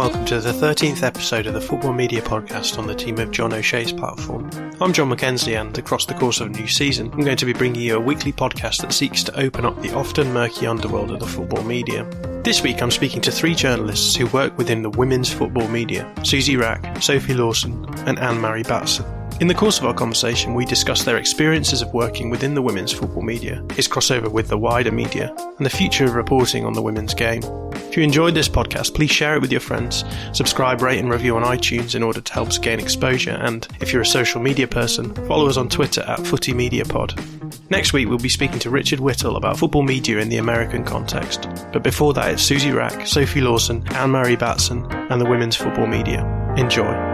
and welcome to the 13th episode of the Football Media Podcast on the team of John O'Shea's platform. I'm Jon Mackenzie, and across the course of a new season, I'm going to be bringing you a weekly podcast that seeks to open up the often murky underworld of the football media. This week I'm speaking to three journalists who work within the women's football media, Suzy Wrack, Sophie Lawson and Anne-Marie Batson. In the course of our conversation, we discuss their experiences of working within the women's football media, its crossover with the wider media, and the future of reporting on the women's game. If you enjoyed this podcast, please share it with your friends, subscribe, rate and review on iTunes in order to help us gain exposure, and if you're a social media person, follow us on Twitter at FootyMediaPod. Next week we'll be speaking to Richard Whitall about football media in the American context, but before that it's Suzy Wrack, Sophie Lawson, Anne-Marie Batson and the women's football media. Enjoy.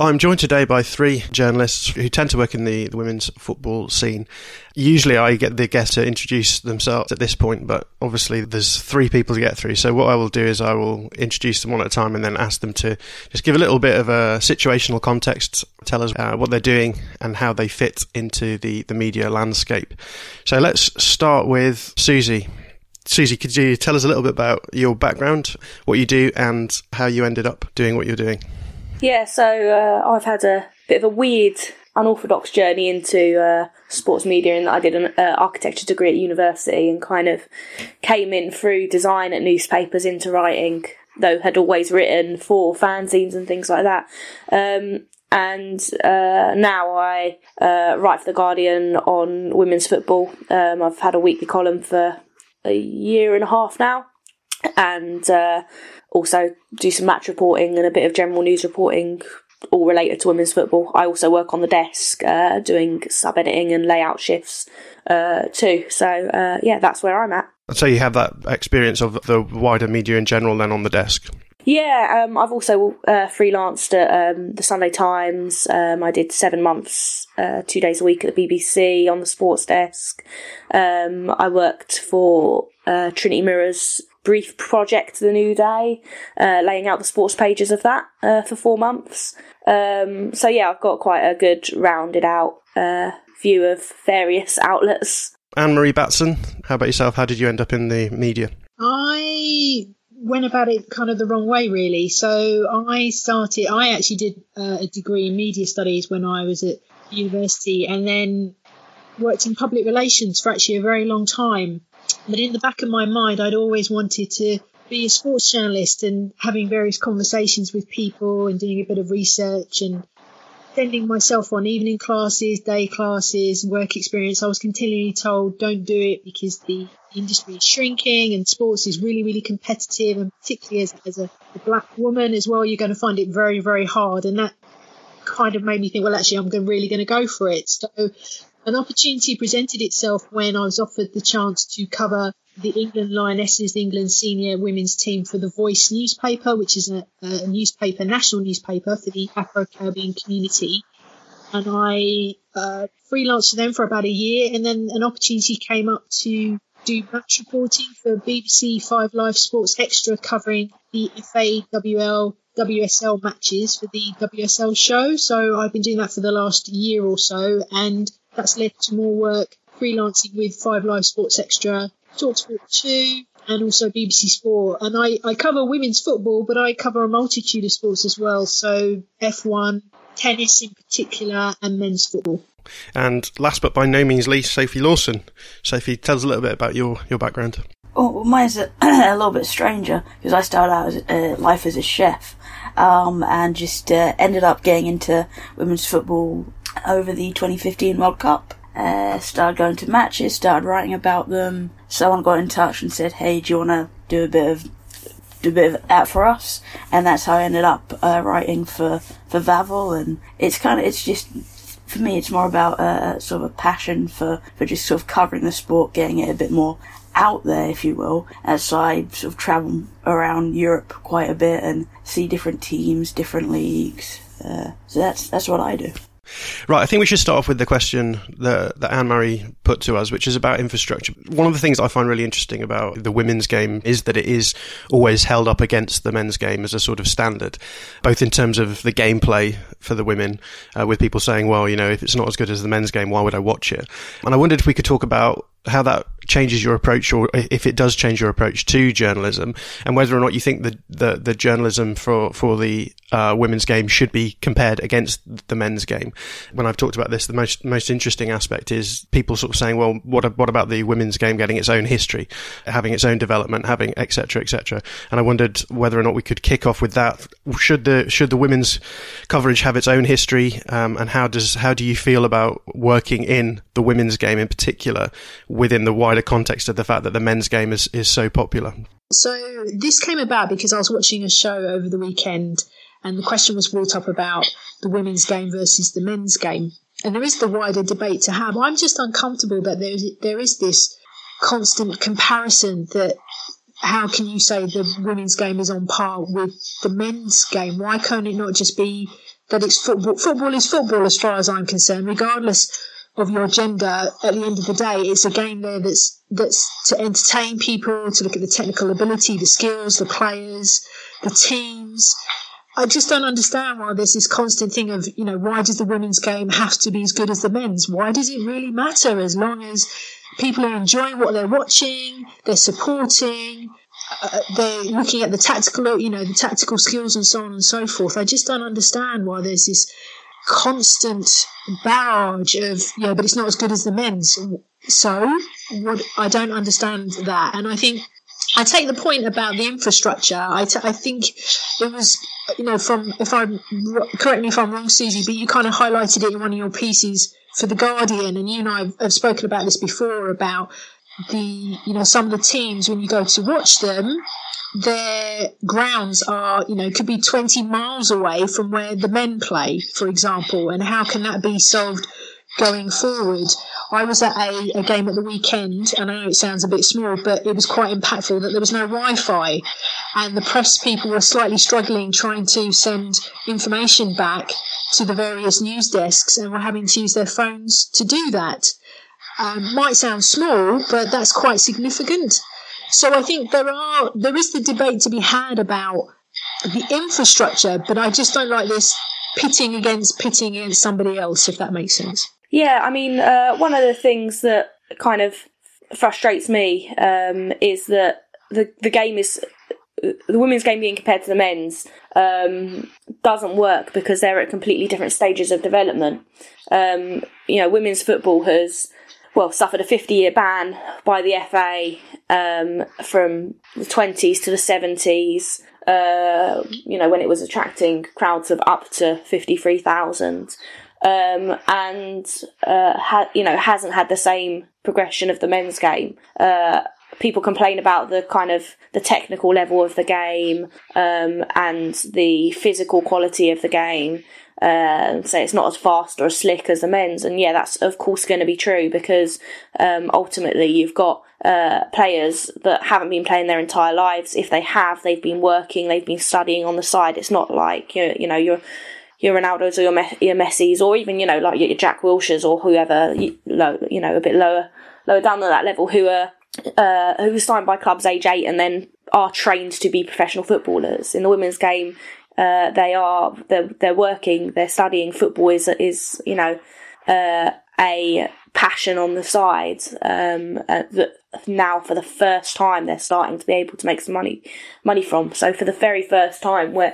I'm joined today by three journalists who tend to work in the women's football scene. Usually I get the guests to introduce themselves at this point, but obviously there's three people to get through. So what I will do is I will introduce them one at a time and then ask them to just give a little bit of a situational context, tell us what they're doing and how they fit into the media landscape. So let's start with Suzy. Suzy, could you tell us a little bit about your background, what you do and how you ended up doing what you're doing? Yeah, so I've had a bit of a weird, unorthodox journey into sports media in that I did an architecture degree at university and kind of came in through design at newspapers into writing, though had always written for fanzines and things like that. And now I write for The Guardian on women's football. I've had a weekly column for a year and a half now. And also do some match reporting and a bit of general news reporting, all related to women's football. I also work on the desk doing sub-editing and layout shifts too. So that's where I'm at. So you have that experience of the wider media in general then on the desk? Yeah, I've also freelanced at the Sunday Times. I did 7 months, 2 days a week at the BBC on the sports desk. I worked for Trinity Mirror's brief project, The New Day, laying out the sports pages of that for 4 months. So I've got quite a good rounded out view of various outlets. Anne-Marie Batson, how about yourself? How did you end up in the media? I went about it kind of the wrong way, really. So I actually did a degree in media studies when I was at university and then worked in public relations for actually a very long time. But in the back of my mind, I'd always wanted to be a sports journalist and having various conversations with people and doing a bit of research and sending myself on evening classes, day classes, work experience. I was continually told, don't do it because the industry is shrinking and sports is really, really competitive. And particularly as a black woman as well, you're going to find it very, very hard. And that kind of made me think, well, actually, I'm really going to go for it. So an opportunity presented itself when I was offered the chance to cover the England Lionesses, the England senior women's team for the Voice newspaper, which is a newspaper, national newspaper for the Afro-Caribbean community. And I freelanced for them for about a year, and then an opportunity came up to do match reporting for BBC Five Live Sports Extra, covering the FA WSL matches for the WSL show. So I've been doing that for the last year or so, and that's led to more work freelancing with Five Live Sports Extra, Talk Sport 2, and also BBC Sport. And I cover women's football, but I cover a multitude of sports as well. So F1, tennis in particular, and men's football. And last but by no means least, Sophie Lawson. Sophie, tell us a little bit about your background. Oh, well, mine's a little bit stranger because I started out life as a chef and just ended up getting into women's football over the 2015 World Cup. Started going to matches, started writing about them. Someone got in touch and said, hey, do you want to do a bit of that for us? And that's how I ended up writing for VAVEL. And it's just, for me, it's more about sort of a passion for just sort of covering the sport, getting it a bit more out there, if you will. As so I sort of travel around Europe quite a bit and see different teams, different leagues. So that's what I do. Right, I think we should start off with the question that Anne-Marie put to us, which is about infrastructure. One of the things I find really interesting about the women's game is that it is always held up against the men's game as a sort of standard, both in terms of the gameplay for the women, with people saying, well, you know, if it's not as good as the men's game, why would I watch it? And I wondered if we could talk about how that changes your approach, or if it does change your approach to journalism, and whether or not you think the journalism for the women's game should be compared against the men's game. When I've talked about this, the most interesting aspect is people sort of saying, well, what about the women's game getting its own history, having its own development, having et cetera, et cetera. And I wondered whether or not we could kick off with that. Should the women's coverage have its own history, and how do you feel about working in the women's game in particular within the wider context of the fact that the men's game is so popular? So this came about because I was watching a show over the weekend, and the question was brought up about the women's game versus the men's game. And there is the wider debate to have. I'm just uncomfortable that there is this constant comparison that how can you say the women's game is on par with the men's game? Why can't it not just be that it's football? Football is football as far as I'm concerned, regardless of your gender. At the end of the day, it's a game there that's to entertain people, to look at the technical ability, the skills, the players, the teams. I just don't understand why there's this constant thing of, you know, why does the women's game have to be as good as the men's? Why does it really matter as long as people are enjoying what they're watching, they're supporting, they're looking at the tactical, you know, the tactical skills and so on and so forth. I just don't understand why there's this constant barrage of, you know, but it's not as good as the men's. So what? I don't understand that. And I think I take the point about the infrastructure. I think it was, you know, from, if I'm, correct me if I'm wrong, Susie, but you kind of highlighted it in one of your pieces for The Guardian, and you and I have spoken about this before, about the, you know, some of the teams, when you go to watch them, their grounds are, you know, could be 20 miles away from where the men play, for example, and how can that be solved going forward? I was at a game at the weekend, and I know it sounds a bit small, but it was quite impactful that there was no Wi-Fi, and the press people were slightly struggling trying to send information back to the various news desks, and were having to use their phones to do that. Might sound small, but that's quite significant. So I think there is the debate to be had about the infrastructure, but I just don't like this pitting against somebody else, if that makes sense. Yeah, I mean, one of the things that kind of frustrates me is that the game is, the women's game being compared to the men's doesn't work because they're at completely different stages of development. You know, women's football has, well, suffered a 50-year ban by the FA from the 20s to the 70s, you know, when it was attracting crowds of up to 53,000, and you know, hasn't had the same progression of the men's game. People complain about the kind of the technical level of the game and the physical quality of the game. Say it's not as fast or as slick as the men's, and yeah, that's of course going to be true because ultimately you've got players that haven't been playing their entire lives. If they have, they've been working, they've been studying on the side. It's not like you know your Ronaldos or your Messis, or even, you know, like your Jack Wilshers or whoever, you know, a bit lower down at that level, who are signed by clubs age 8 and then are trained to be professional footballers. In the women's game, they're working, they're studying. Football is you know, a passion on the side. That now for the first time they're starting to be able to make some money from. So for the very first time, we're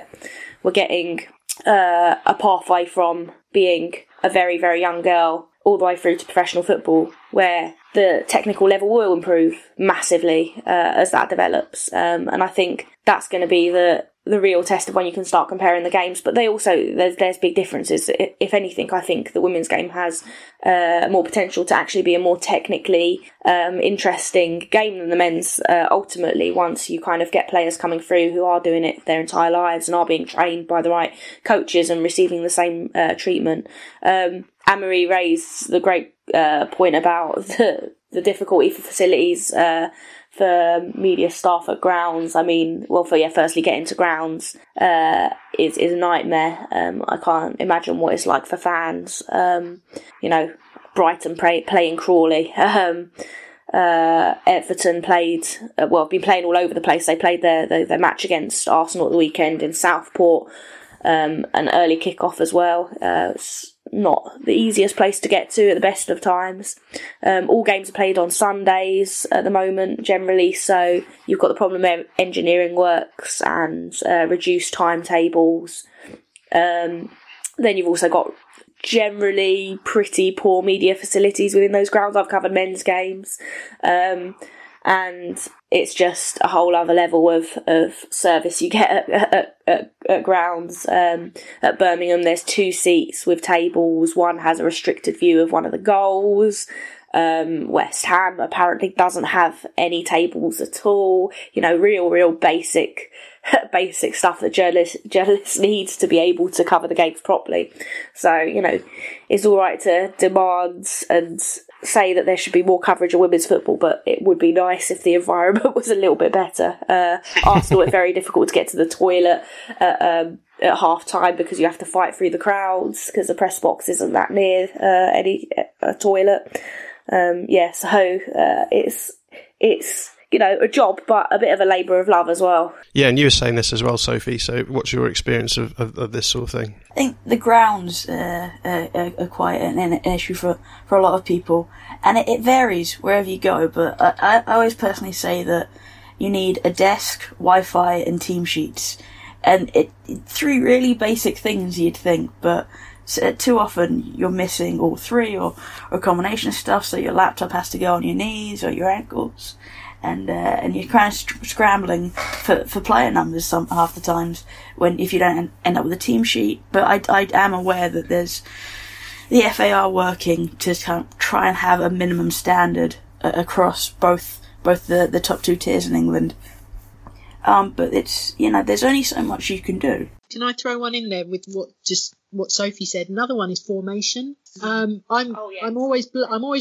getting a pathway from being a very, very young girl all the way through to professional football, where the technical level will improve massively as that develops. And I think that's going to be the real test of when you can start comparing the games. But they also, there's big differences. If anything, I think the women's game has more potential to actually be a more technically interesting game than the men's, ultimately, once you kind of get players coming through who are doing it their entire lives and are being trained by the right coaches and receiving the same treatment. Anne-Marie raised the great point about the difficulty for facilities, for media staff at grounds. I mean, well, firstly getting to grounds is a nightmare. I can't imagine what it's like for fans. You know, Brighton playing Crawley. Everton played, well, been playing all over the place. They played their match against Arsenal at the weekend in Southport, an early kick-off as well. It's not the easiest place to get to at the best of times. All games are played on Sundays at the moment, generally, so you've got the problem of engineering works and reduced timetables. Then you've also got generally pretty poor media facilities within those grounds. I've covered men's games, and it's just a whole other level of service you get at grounds. At Birmingham, there's two seats with tables. One has a restricted view of one of the goals. West Ham apparently doesn't have any tables at all. You know, real basic stuff that journalists need to be able to cover the games properly. So, you know, it's all right to demand and say that there should be more coverage of women's football, but it would be nice if the environment was a little bit better. Arsenal, it's very difficult to get to the toilet at half time because you have to fight through the crowds because the press box isn't that near any toilet. So it's you know, a job, but a bit of a labour of love as well. Yeah, and you were saying this as well, Sophie, so what's your experience of this sort of thing? I think the grounds are quite an issue for a lot of people, and it varies wherever you go, but I always personally say that you need a desk, Wi-Fi and team sheets, and three really basic things you'd think, but too often you're missing all three or a combination of stuff, so your laptop has to go on your knees or your ankles, and you're kind of scrambling for player numbers half the times if you don't end up with a team sheet. But I am aware that there's the FA are working to kind of try and have a minimum standard across both the top two tiers in England. But it's, you know, there's only so much you can do. Can I throw one in there with what Sophie said? Another one is formation. I'm always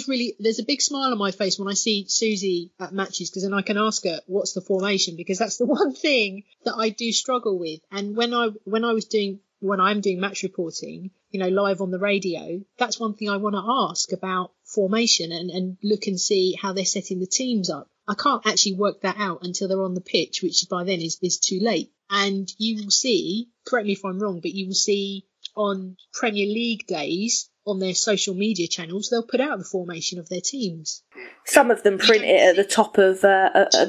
really, there's a big smile on my face when I see Suzy at matches, because then I can ask her what's the formation, because that's the one thing that I do struggle with. And when I'm doing match reporting, you know, live on the radio, that's one thing I want to ask about formation and look and see how they're setting the teams up. I can't actually work that out until they're on the pitch, which by then is too late. And you will see, correct me if I'm wrong, but you will see on Premier League days on their social media channels, they'll put out the formation of their teams. Some of them print it at the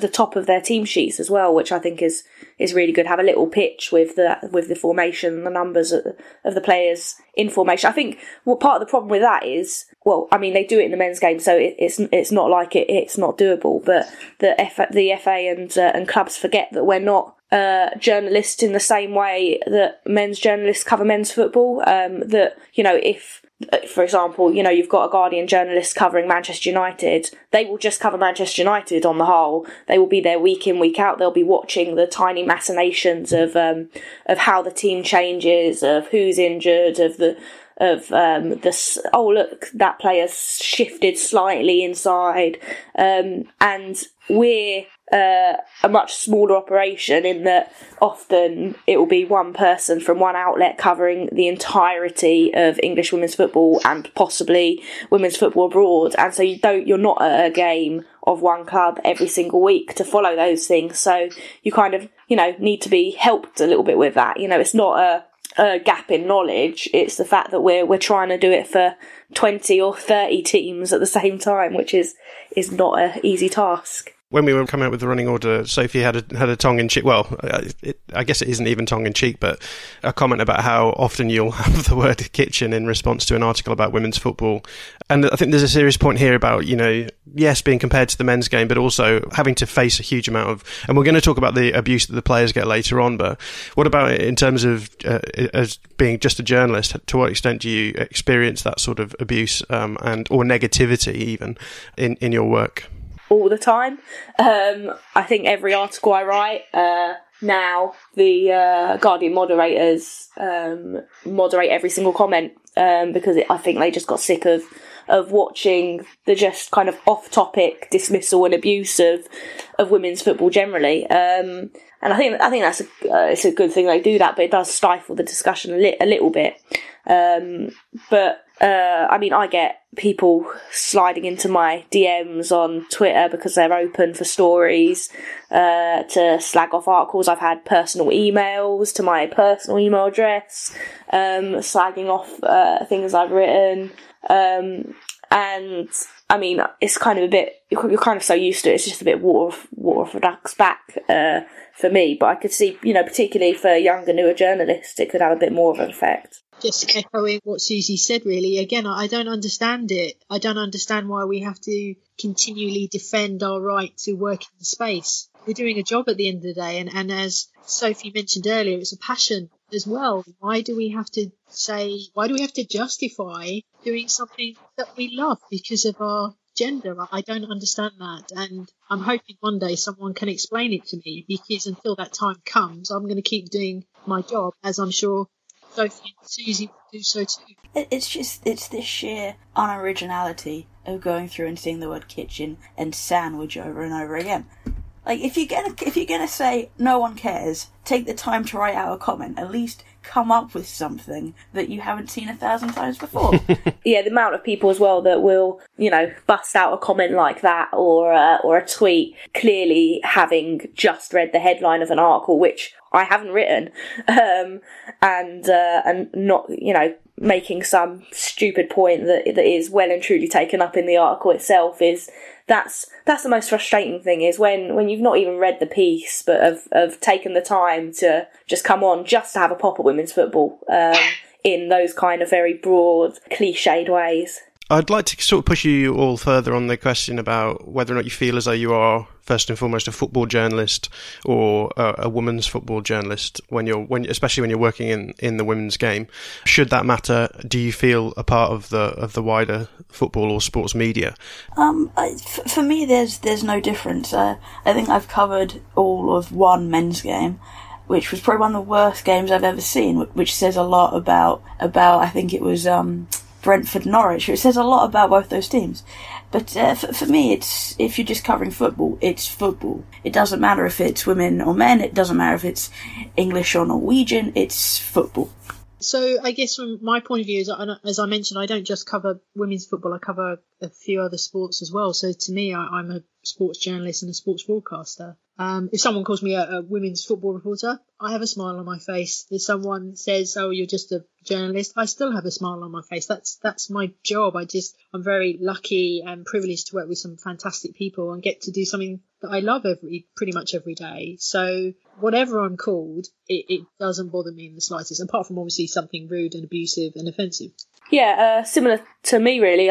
top of their team sheets as well, which I think is really good. Have a little pitch with the formation and the numbers of the players in formation. I think part of the problem with that is, well, I mean, they do it in the men's game, so it's not like it's not doable. But the FA and clubs forget that we're not journalists in the same way that men's journalists cover men's football. That, you know, if, for example, you know, you've got a Guardian journalist covering Manchester United, they will just cover Manchester United on the whole. They will be there week in, week out. They'll be watching the tiny machinations of how the team changes, of who's injured, oh look, that player's shifted slightly inside, and we're a much smaller operation in that often it will be one person from one outlet covering the entirety of English women's football and possibly women's football abroad, and so you're not at a game of one club every single week to follow those things, so you kind of, you know, need to be helped a little bit with that. You know, it's not a gap in knowledge, it's the fact that we're trying to do it for 20 or 30 teams at the same time, which is not an easy task. When we were coming up with the running order, Sophie had a tongue-in-cheek, well, I guess it isn't even tongue-in-cheek, but a comment about how often you'll have the word kitchen in response to an article about women's football. And I think there's a serious point here about, you know, yes, being compared to the men's game, but also having to face a huge amount of, and we're going to talk about the abuse that the players get later on, but what about in terms of as being just a journalist, to what extent do you experience that sort of abuse and or negativity even in your work? All the time. I think every article I write now, the Guardian moderators moderate every single comment because I think they just got sick of of watching the just kind of off-topic dismissal and abuse of women's football generally. And I think that's it's a good thing they do that, but it does stifle the discussion a little bit. I mean, I get people sliding into my DMs on Twitter because they're open for stories, to slag off articles. I've had personal emails to my personal email address, slagging off things I've written. And I mean, it's kind of a bit, you're kind of so used to it, it's just a bit water off a duck's back for me. But I could see, you know, particularly for younger, newer journalists, it could have a bit more of an effect. Just echoing what Suzy said, really. Again, I don't understand it. I don't understand why we have to continually defend our right to work in the space. We're doing a job at the end of the day, and as Sophie mentioned earlier, it's a passion as well. Why do we have to justify doing something that we love because of our gender? I don't understand that, and I'm hoping one day someone can explain it to me, because until that time comes, I'm going to keep doing my job, as I'm sure Sophie and Suzy do so too. It's this sheer unoriginality of going through and seeing the word kitchen and sandwich over and over again. Like, if you're gonna say no one cares, take the time to write out a comment. At least come up with something that you haven't seen 1,000 times before. Yeah, the amount of people as well that will, you know, bust out a comment like that or a tweet, clearly having just read the headline of an article which I haven't written, and not, you know, making some stupid point that is well and truly taken up in the article itself. Is that's the most frustrating thing, is when you've not even read the piece but have taken the time to just come on just to have a pop at women's football in those kind of very broad, cliched ways. I'd like to sort of push you all further on the question about whether or not you feel as though you are first and foremost a football journalist or a women's football journalist especially when you're working in the women's game. Should that matter? Do you feel a part of the wider football or sports media? For me, there's no difference. I think I've covered all of one men's game, which was probably one of the worst games I've ever seen, which says a lot about I think it was Brentford, Norwich. It says a lot about both those teams. But for me, it's, if you're just covering football, it's football. It doesn't matter if it's women or men. It doesn't matter if it's English or Norwegian. It's football. So I guess from my point of view, as I mentioned, I don't just cover women's football. I cover a few other sports as well. So to me, I'm a sports journalist and a sports broadcaster. If someone calls me a women's football reporter, I have a smile on my face. If someone says, "Oh, you're just a journalist," I still have a smile on my face. That's my job. I'm very lucky and privileged to work with some fantastic people and get to do something that I love pretty much every day. So whatever I'm called, it doesn't bother me in the slightest, apart from obviously something rude and abusive and offensive. Yeah, similar to me, really.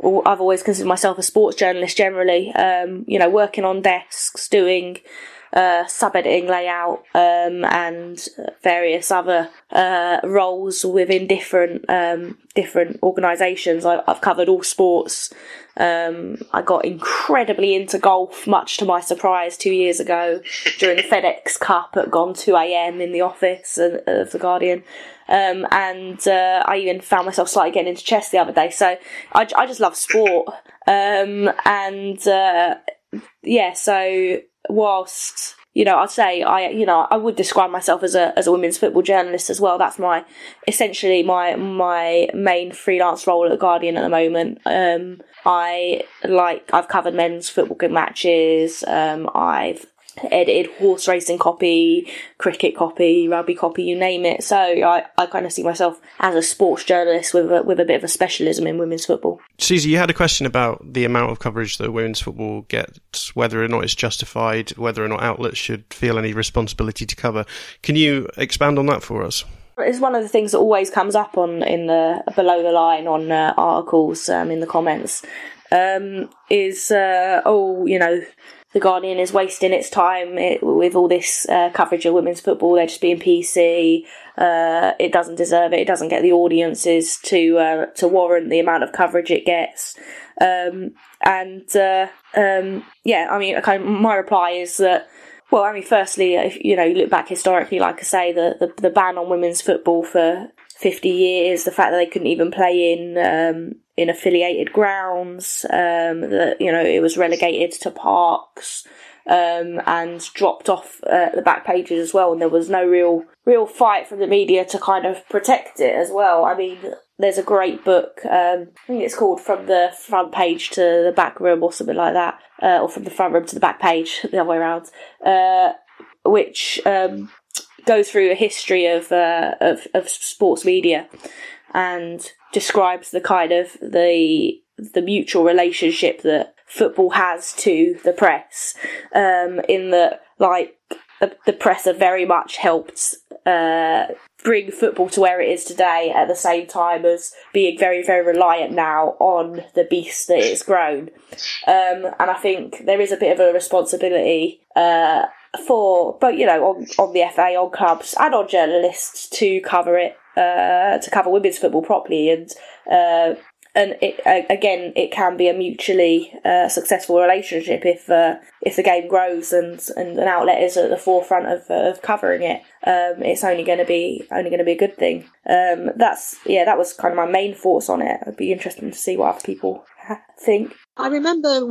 I've always considered myself a sports journalist generally, you know, working on desks, doing sub-editing, layout, and various other roles within different organisations. I've covered all sports. I got incredibly into golf, much to my surprise, 2 years ago during the FedEx Cup at gone 2 a.m. in the office of The Guardian. I even found myself slightly getting into chess the other day. So I just love sport. So whilst, you know, I'd say I would describe myself as a women's football journalist as well. That's essentially my main freelance role at The Guardian at the moment. I've covered men's football matches. I've edited horse racing copy, cricket copy, rugby copy, you name it. So I kind of see myself as a sports journalist with a bit of a specialism in women's football. Suzy, you had a question about the amount of coverage that women's football gets, whether or not it's justified, whether or not outlets should feel any responsibility to cover. Can you expand on that for us? It's one of the things that always comes up in the below the line on articles, in the comments, The Guardian is wasting its time with all this coverage of women's football. They're just being PC. It doesn't deserve it. It doesn't get the audiences to warrant the amount of coverage it gets. My reply is that, well, I mean, firstly, if you know, you look back historically, like I say, the ban on women's football for 50 years, the fact that they couldn't even play in in affiliated grounds, that, you know, it was relegated to parks, and dropped off the back pages as well, and there was no real fight from the media to kind of protect it as well. I mean, there's a great book, I think it's called From the Front Page to the Back Room or something like that, or From the Front Room to the Back Page, the other way around, which go through a history of sports media and describes the kind of the mutual relationship that football has to the press, in that, like, the press have very much helped bring football to where it is today, at the same time as being very, very reliant now on the beast that it's grown. And I think there is a bit of a responsibility on the FA, on clubs, and on journalists to cover it, to cover women's football properly. And it, again, it can be a mutually successful relationship if the game grows and an outlet is at the forefront of covering it. It's only going to be a good thing. That was kind of my main thoughts on it. It'd be interesting to see what other people think. I remember from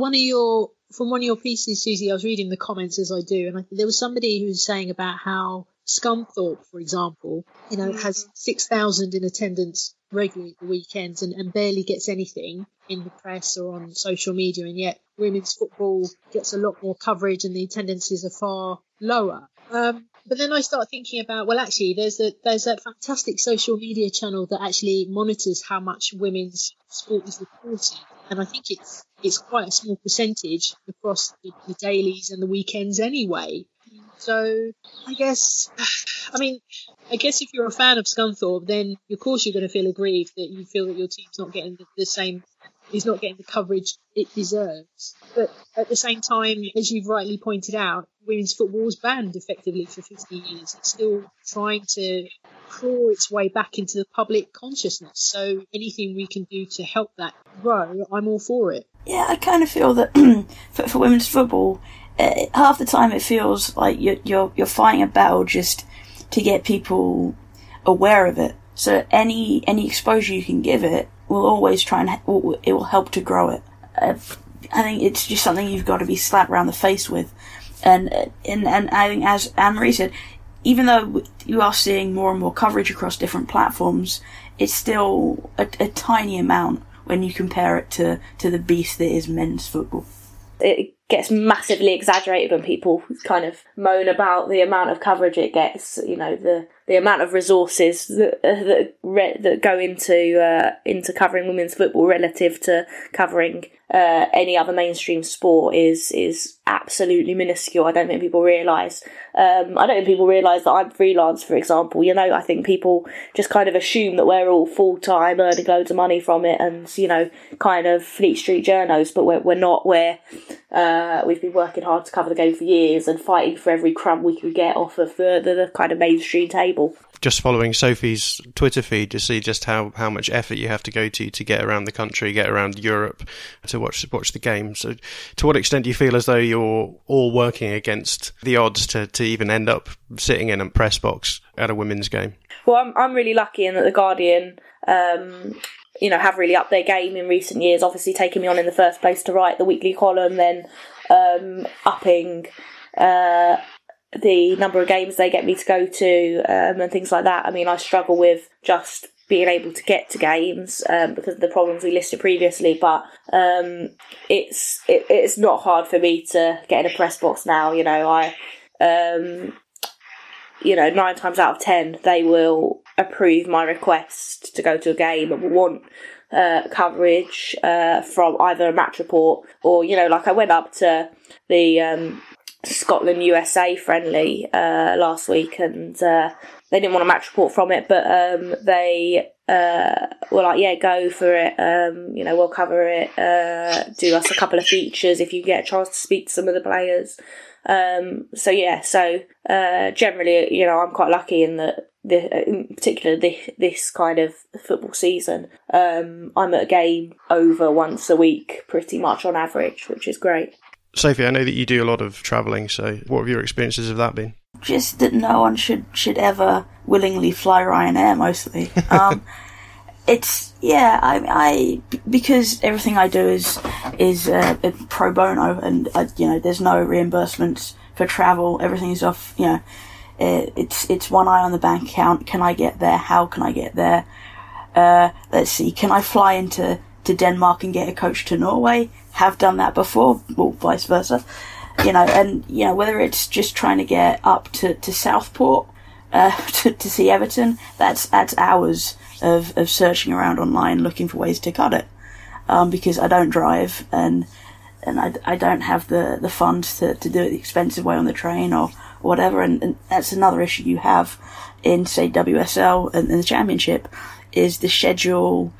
one of your pieces, Susie. I was reading the comments as I do, and there was somebody who was saying about how Scunthorpe, for example, you know, has 6,000 in attendance regularly at the weekends and barely gets anything in the press or on social media, and yet women's football gets a lot more coverage and the attendances are far lower. But then I start thinking about, well, actually, there's that fantastic social media channel that actually monitors how much women's sport is reported, and I think it's quite a small percentage across the dailies and the weekends anyway. So I guess if you're a fan of Scunthorpe, then of course you're going to feel aggrieved that you feel that your team's not getting the coverage it deserves. But at the same time, as you've rightly pointed out, women's football was banned effectively for 50 years. It's still trying to claw its way back into the public consciousness. So anything we can do to help that grow, I'm all for it. Yeah, I kind of feel that for women's football, half the time it feels like you're fighting a battle just to get people aware of it. So any exposure you can give it will always try and it will help to grow it. I think it's just something you've got to be slapped around the face with. And I think, as Anne-Marie said, even though you are seeing more and more coverage across different platforms, it's still a tiny amount when you compare it to the beast that is men's football. It gets massively exaggerated when people kind of moan about the amount of coverage it gets, you know, the amount of resources that go into covering women's football relative to covering any other mainstream sport is absolutely minuscule. I don't think people realise. I don't think people realise that I'm freelance, for example. You know, I think people just kind of assume that we're all full-time, earning loads of money from it, and, you know, kind of Fleet Street journos, but we're not. We've been working hard to cover the game for years and fighting for every crumb we could get off of the kind of mainstream table. Just following Sophie's Twitter feed to see just how much effort you have to go to get around the country, get around Europe, to watch the game. So to what extent do you feel as though you're all working against the odds to even end up sitting in a press box at a women's game? Well, I'm really lucky in that The Guardian have really upped their game in recent years, obviously taking me on in the first place to write the weekly column, then upping the number of games they get me to go to, and things like that. I mean, I struggle with just being able to get to games because of the problems we listed previously, but it's not hard for me to get in a press box now. You know, I... 9 times out of 10 they will approve my request to go to a game and will want coverage from either a match report or, you know, like I went up to the Scotland-USA friendly last week, and they didn't want a match report from it, but they were like, yeah, go for it, we'll cover it, do us a couple of features if you get a chance to speak to some of the players. Generally, you know, I'm quite lucky in that, in particular, this kind of football season, I'm at a game over once a week, pretty much on average, which is great. Sophie, I know that you do a lot of travelling, so what have your experiences of that been? Just that no one should ever willingly fly Ryanair, mostly. It's, yeah, I because everything I do is pro bono, and there's no reimbursements for travel. Everything is off. It's one eye on the bank account. Can I get there? How can I get there? Let's see. Can I fly into Denmark and get a coach to Norway? Have done that before, or vice versa. Whether it's just trying to get up to Southport to see Everton, that's hours of searching around online looking for ways to cut it, because I don't drive and I don't have the funds to do it the expensive way on the train or whatever, and that's another issue you have in, say, WSL and the Championship, is the schedule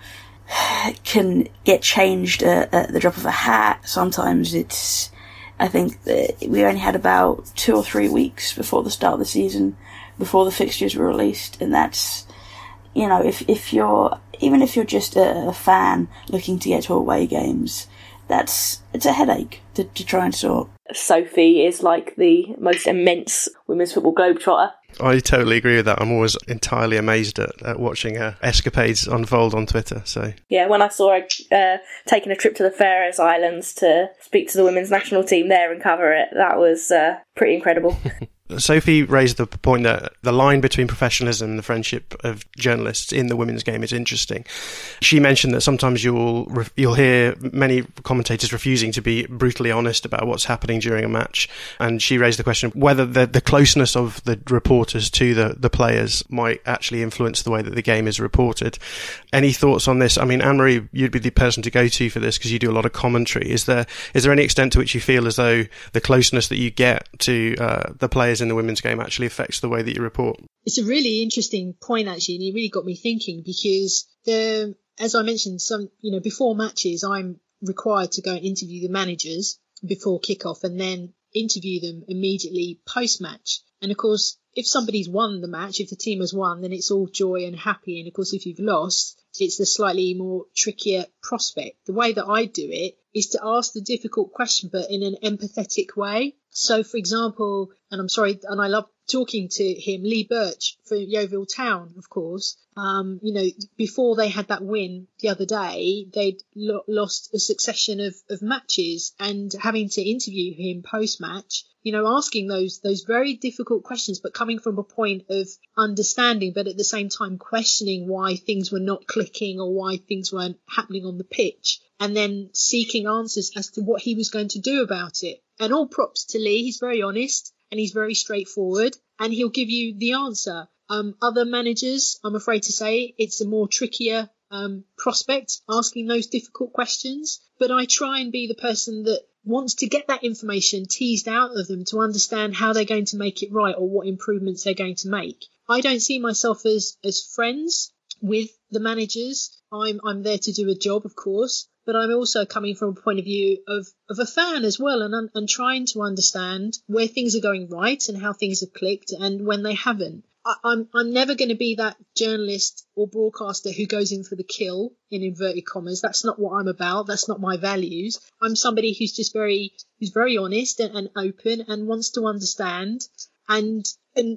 can get changed at the drop of a hat. Sometimes it's, I think we only had about 2 or 3 weeks before the start of the season, before the fixtures were released, and that's, if you're just a fan looking to get to away games, it's a headache to try and sort. Sophie is like the most immense women's football globetrotter. I totally agree with that. I'm always entirely amazed at watching her escapades unfold on Twitter. So yeah, when I saw her taking a trip to the Faroe Islands to speak to the women's national team there and cover it, that was pretty incredible. Sophie raised the point that the line between professionalism and the friendship of journalists in the women's game is interesting. She mentioned that sometimes you'll hear many commentators refusing to be brutally honest about what's happening during a match, and she raised the question whether the closeness of the reporters to the players might actually influence the way that the game is reported. Any thoughts on this? I mean, Anne-Marie, you'd be the person to go to for this because you do a lot of commentary. Is there any extent to which you feel as though the closeness that you get to the players in the women's game actually affects the way that you report? It's a really interesting point, actually, and it really got me thinking, because as I mentioned, before matches I'm required to go and interview the managers before kickoff and then interview them immediately post-match. And of course, if somebody's won the match, if the team has won, then it's all joy and happy, and of course if you've lost, it's the slightly more trickier prospect. The way that I do it is to ask the difficult question, but in an empathetic way. So, for example, and I love talking to him, Lee Birch for Yeovil Town, of course. Before they had that win the other day, they'd lost a succession of matches, and having to interview him post-match, asking those very difficult questions, but coming from a point of understanding, but at the same time questioning why things were not clicking or why things weren't happening on the pitch, and then seeking answers as to what he was going to do about it. And all props to Lee. He's very honest and he's very straightforward, and he'll give you the answer. Other managers, I'm afraid to say, it's a more trickier prospect, asking those difficult questions. But I try and be the person that wants to get that information teased out of them to understand how they're going to make it right or what improvements they're going to make. I don't see myself as friends with the managers. I'm there to do a job, of course, but I'm also coming from a point of view of a fan as well, and trying to understand where things are going right and how things have clicked and when they haven't. I'm never going to be that journalist or broadcaster who goes in for the kill, in inverted commas. That's not what I'm about. That's not my values. I'm somebody who's just who's very honest and open and wants to understand, and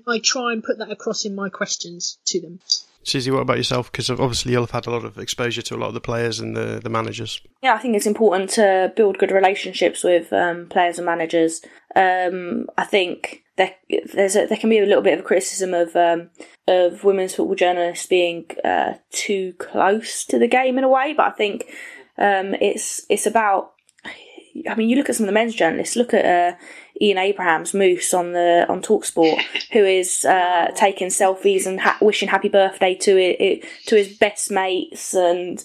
I try and put that across in my questions to them. Suzy, what about yourself? Because obviously you'll have had a lot of exposure to a lot of the players and the managers. Yeah, I think it's important to build good relationships with players and managers. I think there can be a little bit of a criticism of women's football journalists being too close to the game in a way, but I think it's about... I mean, you look at some of the men's journalists. Look at Ian Abraham's Moose on TalkSport, who is taking selfies and wishing happy birthday to his best mates and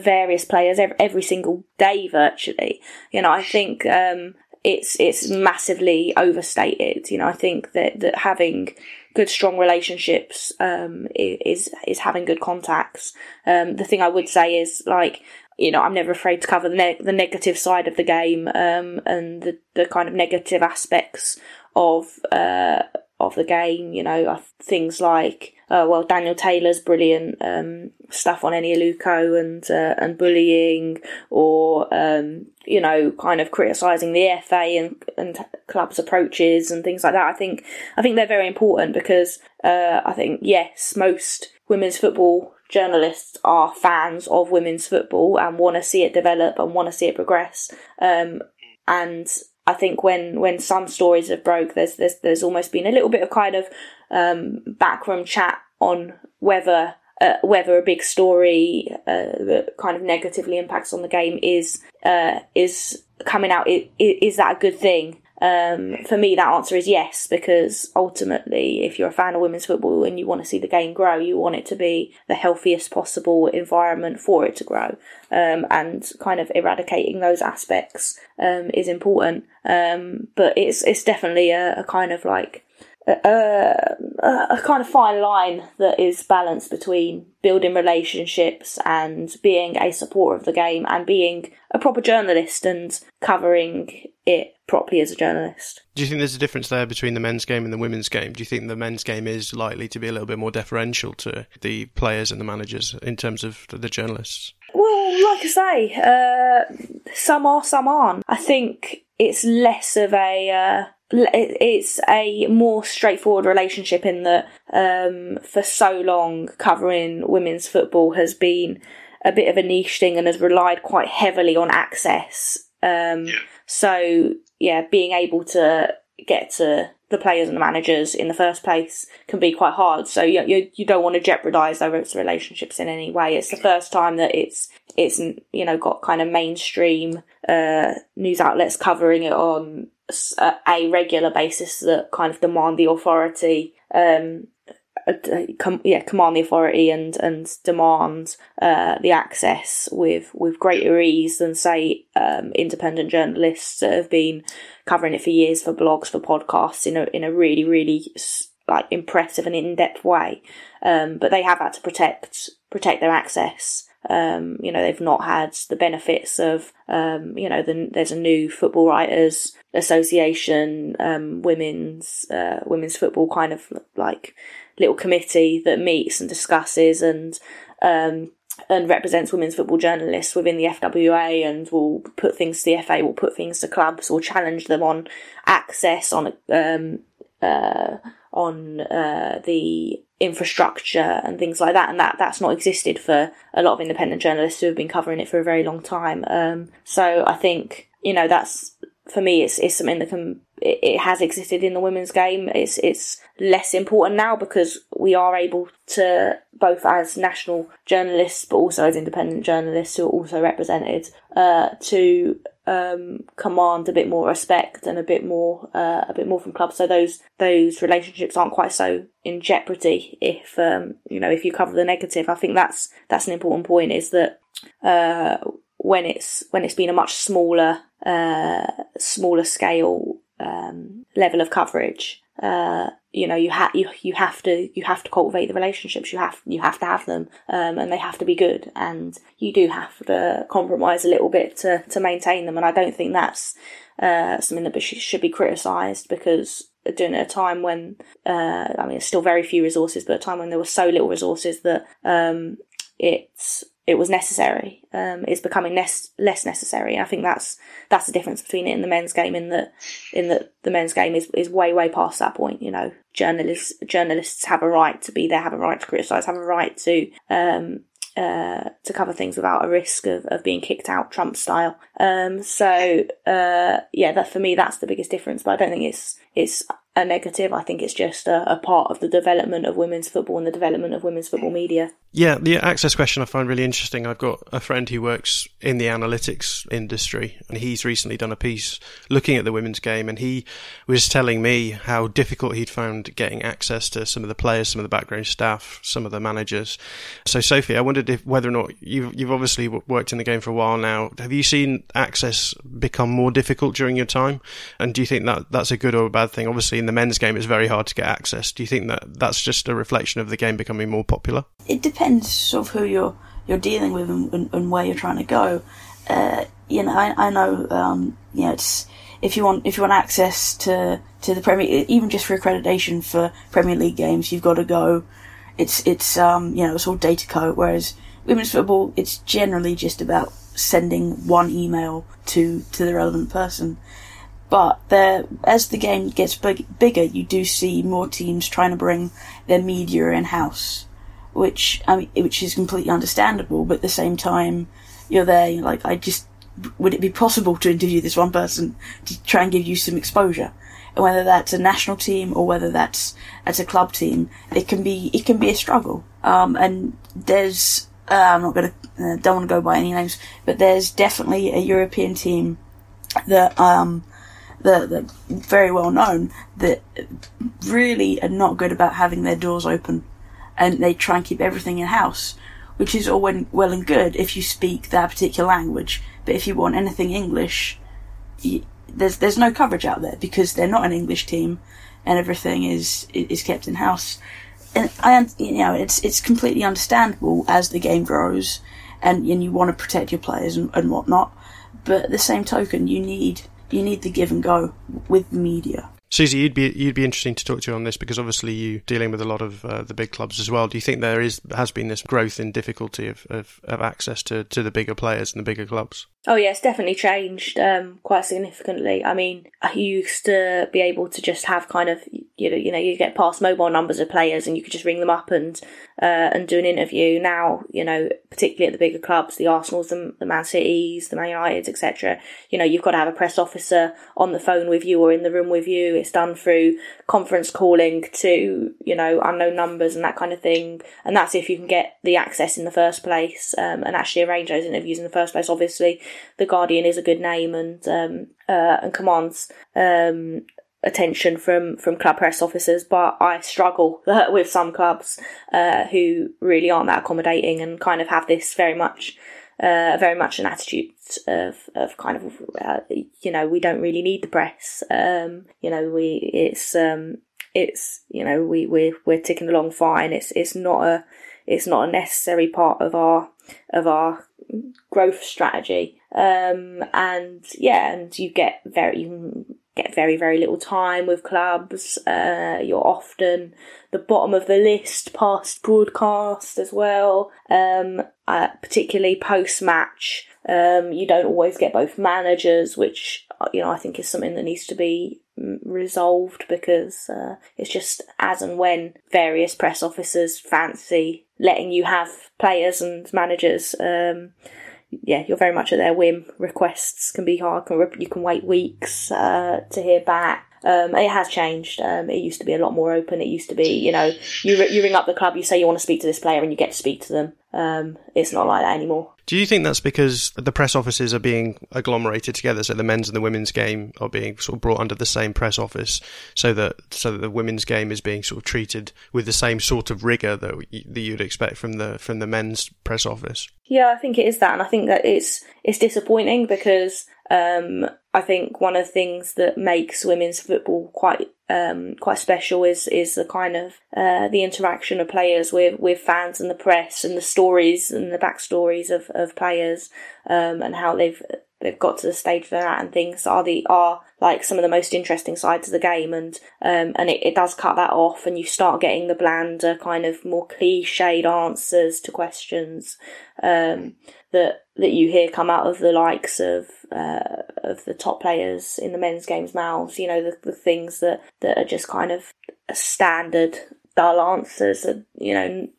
various players every single day virtually. I think it's massively overstated. I think that having good strong relationships is having good contacts. The thing I would say is, I'm never afraid to cover the negative side of the game and the kind of negative aspects of the game. Things like well, Daniel Taylor's brilliant stuff on Enioluco and bullying, or you know, kind of criticising the FA and clubs' approaches and things like that. I think they're very important because I think, yes, most women's football journalists are fans of women's football and want to see it develop and want to see it progress. And I think when some stories have broke, there's almost been a little bit of kind of backroom chat on whether a big story that kind of negatively impacts on the game is coming out. Is that a good thing? For me, that answer is yes, because ultimately, if you're a fan of women's football and you want to see the game grow, you want it to be the healthiest possible environment for it to grow. And kind of eradicating those aspects is important. But it's definitely a kind of like a kind of fine line that is balanced between building relationships and being a supporter of the game and being a proper journalist and covering it properly as a journalist. Do you think there's a difference there between the men's game and the women's game? Do you think the men's game is likely to be a little bit more deferential to the players and the managers in terms of the journalists? Well, like I say, some are, some aren't. I think it's less of a... it's a more straightforward relationship in that for so long covering women's football has been a bit of a niche thing and has relied quite heavily on access. So, yeah, being able to get to the players and the managers in the first place can be quite hard. So you don't want to jeopardise those relationships in any way. It's the first time that it's you know, got kind of mainstream news outlets covering it on a regular basis that kind of demand the authority, command the authority and demand the access with greater ease than, say, independent journalists that have been covering it for years, for blogs, for podcasts, in a really, really like impressive and in-depth way. But they have had to protect their access. You know, they've not had the benefits of, you know, there's a new Football Writers Association, women's football kind of like little committee that meets and discusses and represents women's football journalists within the FWA and will put things to the FA, will put things to clubs, will challenge them on access, on the infrastructure and things like that, and that's not existed for a lot of independent journalists who have been covering it for a very long time. So I think, you know, that's, for me, it's something that it has existed in the women's game. It's less important now because we are able to, both as national journalists but also as independent journalists who are also represented, to command a bit more respect and a bit more from clubs. So those relationships aren't quite so in jeopardy if you know, if you cover the negative. I think that's an important point, is that when it's been a much smaller scale level of coverage, you know, you have to cultivate the relationships. You have to have them, and they have to be good. And you do have to compromise a little bit to maintain them. And I don't think that's something that should be criticised, because during a time when I mean, it's still very few resources, but a time when there were so little resources that it was necessary. It's becoming less necessary. I think that's the difference between it and the men's game, in that the men's game is way past that point. You know, journalists have a right to be there, have a right to criticise, have a right to cover things without a risk of being kicked out, Trump style. So yeah, that, for me, that's the biggest difference. But I don't think it's a negative. I think it's just a part of the development of women's football and the development of women's football media. Yeah, the access question I find really interesting. I've got a friend who works in the analytics industry, and he's recently done a piece looking at the women's game, and he was telling me how difficult he'd found getting access to some of the players, some of the background staff, some of the managers. So, Sophie, I wondered whether or not you've obviously worked in the game for a while now. Have you seen access become more difficult during your time? And do you think that that's a good or a bad thing? Obviously, in the men's game, it's very hard to get access. Do you think that that's just a reflection of the game becoming more popular? It depends sort of who you're dealing with and where you're trying to go. You know, I know. You know, it's, if you want access to the Premier, even just for accreditation for Premier League games, you've got to go. It's all Datacode, whereas women's football, it's generally just about sending one email to the relevant person. But as the game gets bigger, you do see more teams trying to bring their media in-house, which is completely understandable, but at the same time, you're there, you're like, would it be possible to interview this one person to try and give you some exposure? And whether that's a national team or whether that's a club team, it can be a struggle. And there's, don't want to go by any names, but there's definitely a European team that, that very well known, that really are not good about having their doors open, and they try and keep everything in house, which is all well and good if you speak that particular language. But if you want anything English, there's no coverage out there because they're not an English team, and everything is kept in house. And it's completely understandable as the game grows, and you want to protect your players and whatnot. But at the same token, you need the give and go with the media. Suzy, you'd be interesting to talk to on this because obviously you're dealing with a lot of the big clubs as well. Do you think there has been this growth in difficulty of access to the bigger players and the bigger clubs? Oh yeah, it's definitely changed quite significantly. I mean, you used to be able to just have kind of, you get past mobile numbers of players and you could just ring them up and do an interview. Now, particularly at the bigger clubs, the Arsenals, the Man Cities, the Man Uniteds, etc., you've got to have a press officer on the phone with you or in the room with you. It's done through conference calling to, unknown numbers and that kind of thing. And that's if you can get the access in the first place and actually arrange those interviews in the first place. Obviously, The Guardian is a good name and commands attention from club press officers, but I struggle with some clubs who really aren't that accommodating and kind of have this very much an attitude of we don't really need the press. We're ticking along fine. It's not a necessary part of our growth strategy. And you get very, very little time with clubs. You're often the bottom of the list past broadcast as well. Particularly post-match, you don't always get both managers, which I think is something that needs to be resolved because it's just as and when various press officers fancy letting you have players and managers. You're very much at their whim. Requests can be hard. You can wait weeks to hear back. It has changed. It used to be a lot more open. It used to be, you ring up the club, you say you want to speak to this player and you get to speak to them. It's not like that anymore. Do you think that's because the press offices are being agglomerated together, so the men's and the women's game are being sort of brought under the same press office, so that the women's game is being sort of treated with the same sort of rigour that you'd expect from the men's press office? Yeah, I think it is that, and I think that it's disappointing because I think one of the things that makes women's football quite special is the kind of the interaction of players with fans and the press and the stories and the backstories of players and how they've got to the stage they're at, and things are like some of the most interesting sides of the game, and it does cut that off, and you start getting the blander kind of more cliched answers to questions that you hear come out of the likes of the top players in the men's game's mouths, the things that are just kind of standard dull answers that,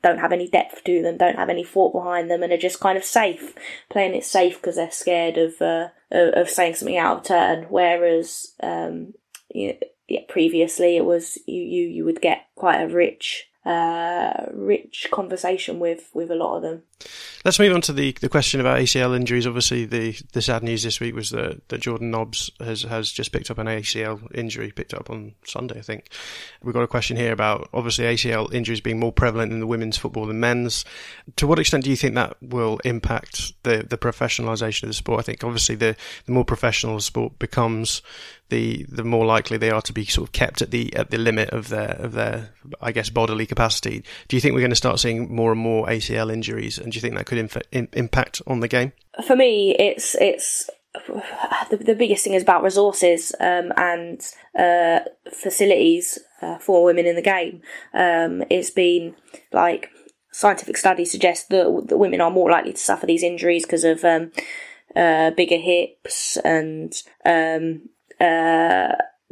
don't have any depth to them, don't have any thought behind them, and are just kind of safe, playing it safe because they're scared of saying something out of turn. Whereas previously it was you would get quite a rich conversation with a lot of them. Let's move on to the question about ACL injuries. Obviously, the sad news this week was that Jordan Nobbs has just picked up an ACL injury, picked up on Sunday, I think. We've got a question here about, obviously, ACL injuries being more prevalent in the women's football than men's. To what extent do you think that will impact the professionalisation of the sport? I think, obviously, the more professional the sport becomes, the more likely they are to be sort of kept at the limit of their, I guess, bodily capacity. Do you think we're going to start seeing more and more ACL injuries, and do you think that could impact on the game? For me, it's the biggest thing is about resources and facilities for women in the game. It's been like scientific studies suggest that women are more likely to suffer these injuries because of bigger hips and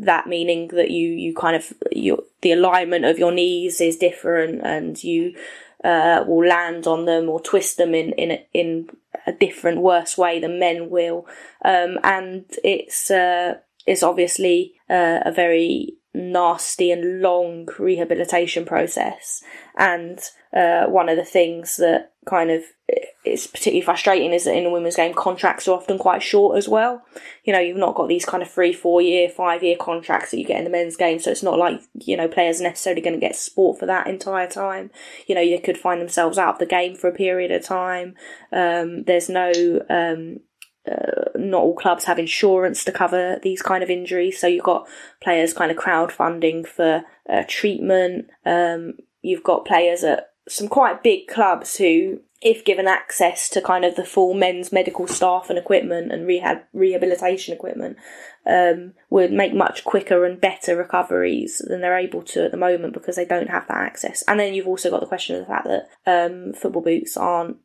that meaning that you kind of the alignment of your knees is different, and you will land on them or twist them in a different, worse way than men will. And it's obviously a very nasty and long rehabilitation process. And one of the things that kind of is particularly frustrating is that in a women's game, contracts are often quite short as well. You know, you've not got these kind of 3-4-year, 5-year contracts that you get in the men's game, so it's not like, you know, players are necessarily going to get support for that entire time. You know, they could find themselves out of the game for a period of time. There's no not all clubs have insurance to cover these kind of injuries, so you've got players kind of crowdfunding for treatment. You've got players at some quite big clubs who, if given access to kind of the full men's medical staff and equipment and rehabilitation equipment, would make much quicker and better recoveries than they're able to at the moment because they don't have that access. And then you've also got the question of the fact that football boots aren't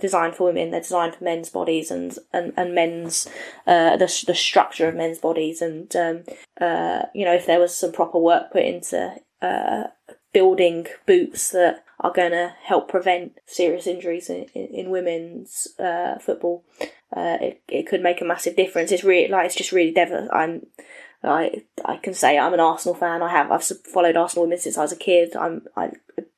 designed for women, they're designed for men's bodies and men's the structure of men's bodies. And you know, if there was some proper work put into building boots that are going to help prevent serious injuries in women's football, it could make a massive difference. It's really like, it's just really devastating. I can say I'm an Arsenal fan. I've followed Arsenal women since I was a kid. I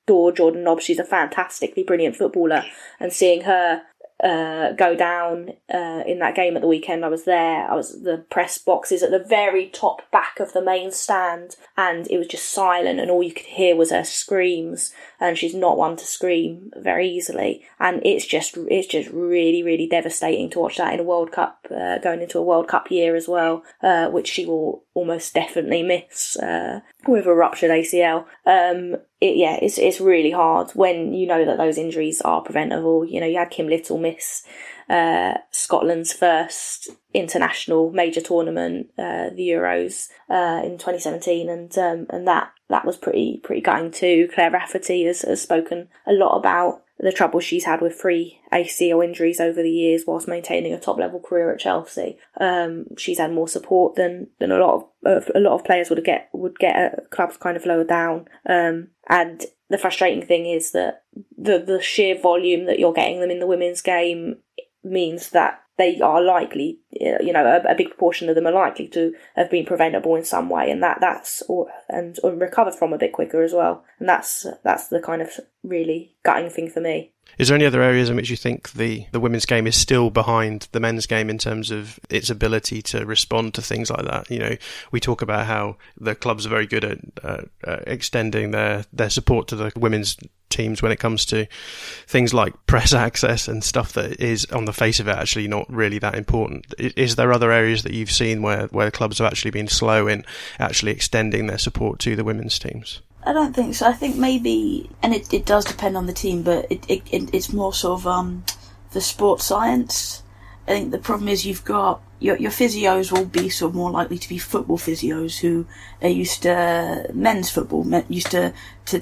adore Jordan Nobbs. She's a fantastically brilliant footballer, and seeing her go down in that game at the weekend, I was there. I was the press boxes at the very top back of the main stand, and it was just silent, and all you could hear was her screams, and she's not one to scream very easily, and it's just really, really devastating to watch that in a World Cup, going into a World Cup year as well, which she will almost definitely miss with a ruptured ACL. It's really hard when you know that those injuries are preventable. You know, you had Kim Little miss Scotland's first international major tournament, the Euros, in 2017, and that was pretty gutting too. Claire Rafferty has spoken a lot about the trouble she's had with 3 ACL injuries over the years whilst maintaining a top-level career at Chelsea. She's had more support than a lot of players would get at clubs kind of lower down. And the frustrating thing is that the sheer volume that you're getting them in the women's game means that they are likely, you know, a big proportion of them are likely to have been preventable in some way, and that's recovered from a bit quicker as well. And that's the kind of really gutting thing for me. Is there any other areas in which you think the women's game is still behind the men's game in terms of its ability to respond to things like that? You know, we talk about how the clubs are very good at extending their support to the women's teams when it comes to things like press access and stuff that is, on the face of it, actually not really that important. Is there other areas that you've seen where clubs have actually been slow in actually extending their support to the women's teams? I don't think so. I think maybe, and it does depend on the team, but it's more sort of the sports science. I think the problem is you've got your physios will be sort of more likely to be football physios who are used to men's football, used to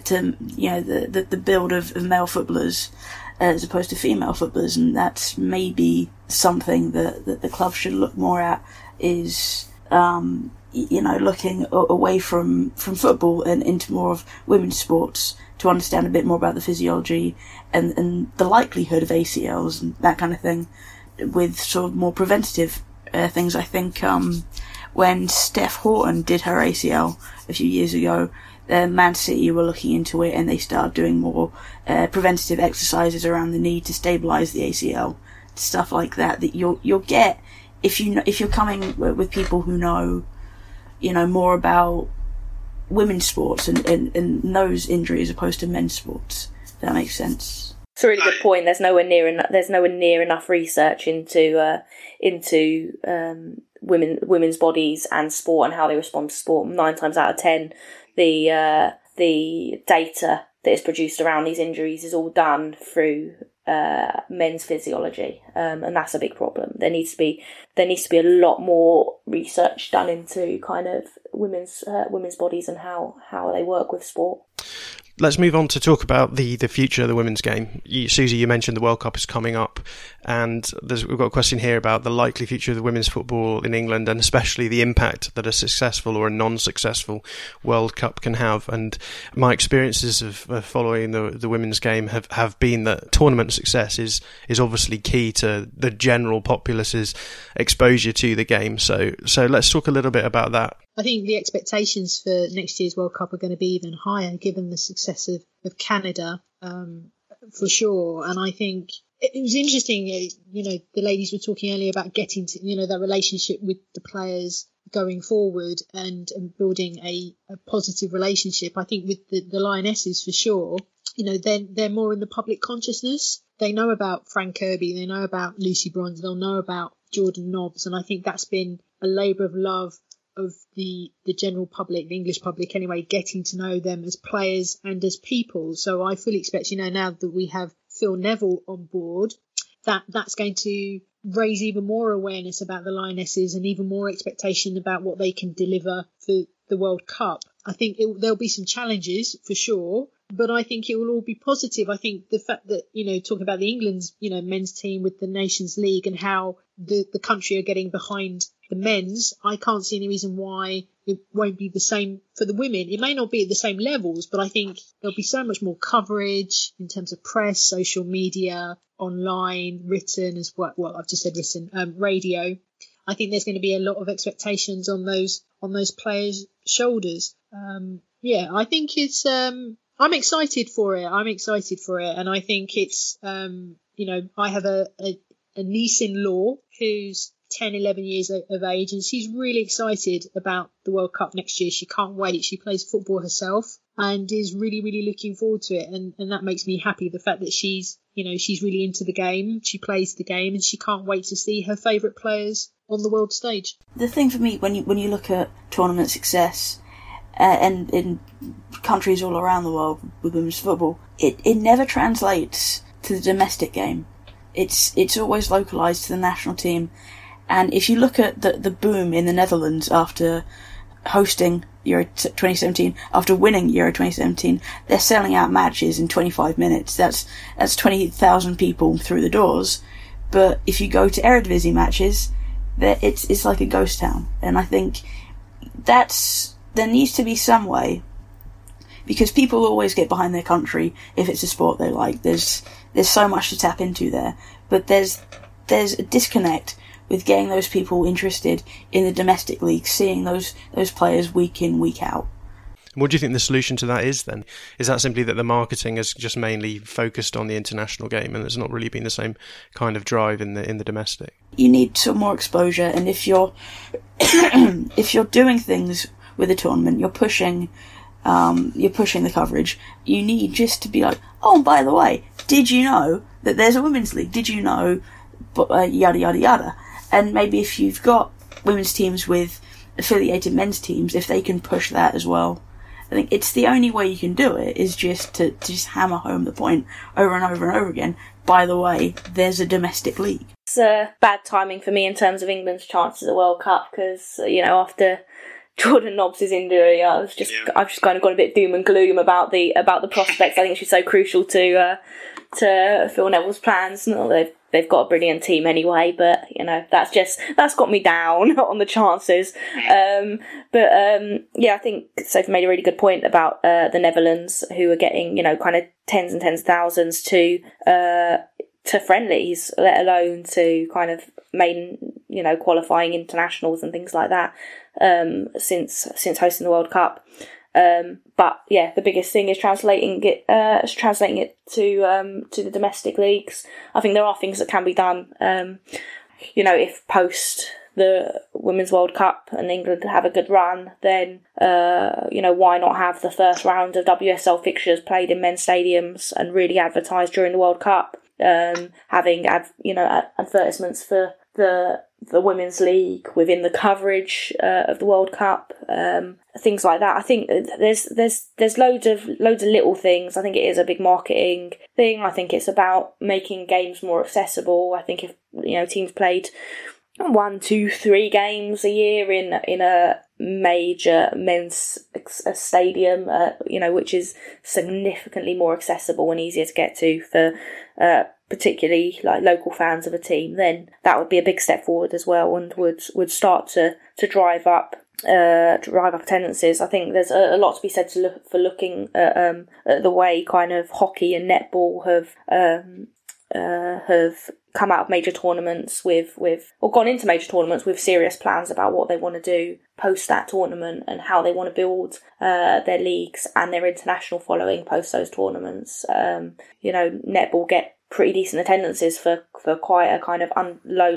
you know the build of male footballers as opposed to female footballers, and that's maybe something that the club should look more at is. You know, looking away from football and into more of women's sports to understand a bit more about the physiology and the likelihood of ACLs and that kind of thing with sort of more preventative things. I think when Steph Horton did her ACL a few years ago, Man City were looking into it and they started doing more preventative exercises around the knee to stabilise the ACL, stuff like that you'll get if you're coming with people who know, you know, more about women's sports and those injuries as opposed to men's sports. If that makes sense. It's a really good point. There's nowhere near enough research into women's bodies and sport and how they respond to sport. 9 times out of 10, the data that is produced around these injuries is all done through men's physiology, and that's a big problem. There needs to be a lot more research done into kind of women's bodies and how they work with sport. Let's move on to talk about the future of the women's game. Suzy, you mentioned the World Cup is coming up, and we've got a question here about the likely future of the women's football in England, and especially the impact that a successful or a non-successful World Cup can have. And my experiences of following the women's game have been that tournament success is obviously key to the general populace's exposure to the game. So let's talk a little bit about that. I think the expectations for next year's World Cup are going to be even higher given the success of Canada, for sure. And I think it was interesting, the ladies were talking earlier about getting to, that relationship with the players going forward and building a positive relationship. I think with the Lionesses, for sure, they're more in the public consciousness. They know about Fran Kirby, they know about Lucy Bronze, they'll know about Jordan Nobbs. And I think that's been a labour of love of the general public, the English public anyway, getting to know them as players and as people. So I fully expect, now that we have Phil Neville on board, that's going to raise even more awareness about the Lionesses and even more expectation about what they can deliver for the World Cup. I think there'll be some challenges for sure, but I think it will all be positive. I think the fact that, talking about the England's, men's team with the Nations League and how the country are getting behind the men's, I can't see any reason why it won't be the same for the women. It may not be at the same levels, but I think there'll be so much more coverage in terms of press, social media, online, written as well. Well, I've just said written, radio. I think there's going to be a lot of expectations on those players' shoulders. I think it's. I'm excited for it. And I think it's. I have a niece-in-law who's 10, 11 years of age, and she's really excited about the World Cup next year. She can't wait. She plays football herself and is really, really looking forward to it. And that makes me happy. The fact that she's really into the game. She plays the game and she can't wait to see her favourite players on the world stage. The thing for me, when you look at tournament success and in countries all around the world with women's football, it never translates to the domestic game. It's always localised to the national team. And if you look at the boom in the Netherlands after hosting Euro 2017, after winning Euro 2017, they're selling out matches in 25 minutes. That's 20,000 people through the doors. But if you go to Eredivisie matches, it's like a ghost town. And I think there needs to be some way, because people always get behind their country if it's a sport they like. There's so much to tap into there. But there's a disconnect with getting those people interested in the domestic league, seeing those players week in, week out. What do you think the solution to that is then? Is that simply that the marketing is just mainly focused on the international game and there's not really been the same kind of drive in the domestic? You need some more exposure, and if you're doing things with a tournament, you're pushing the coverage. You need just to be like, oh, and by the way, did you know that there's a women's league? Did you know? Yada yada yada. And maybe if you've got women's teams with affiliated men's teams, if they can push that as well. I think it's the only way you can do it is just to just hammer home the point over and over and over again. By the way, there's a domestic league. It's bad timing for me in terms of England's chances at World Cup, because after Jordan Nobbs' injury, I've just kind of gone a bit doom and gloom about the prospects. I think she's so crucial to Phil Neville's plans. They've got a brilliant team anyway, but that's got me down on the chances. I think Sophie made a really good point about the Netherlands, who are getting kind of tens and tens of thousands to friendlies, let alone to kind of main qualifying internationals and things like that. Since hosting the World Cup. The biggest thing is translating it to the domestic leagues. I think there are things that can be done. If post the Women's World Cup and England have a good run, then why not have the first round of WSL fixtures played in men's stadiums and really advertised during the World Cup? Having advertisements for the Women's League, within the coverage of the World Cup, things like that. I think there's loads of little things. I think it is a big marketing thing. I think it's about making games more accessible. I think if teams played 1, 2, 3 games a year in a major men's stadium, which is significantly more accessible and easier to get to for particularly like local fans of a team, then that would be a big step forward as well, and would start to drive up attendances. I think there's a lot to be said for looking at the way kind of hockey and netball have come out of major tournaments or gone into major tournaments with serious plans about what they want to do post that tournament and how they want to build their leagues and their international following post those tournaments. Netball get pretty decent attendances for quite a kind of low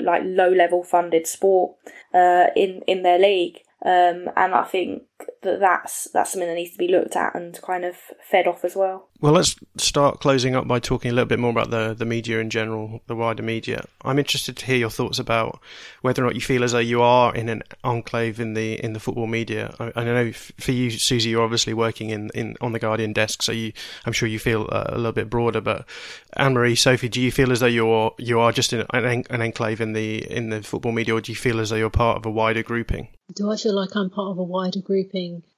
level funded sport in their league. And I think that's something that needs to be looked at and kind of fed off as well. Well, let's start closing up by talking a little bit more about the media in general, the wider media. I'm interested to hear your thoughts about whether or not you feel as though you are in an enclave in the football media. I know for you, Suzy, you're obviously working on the Guardian desk, so I'm sure you feel a little bit broader. But Anne-Marie, Sophie, do you feel as though you are just in an enclave in the football media, or do you feel as though you're part of a wider grouping? Do I feel like I'm part of a wider grouping?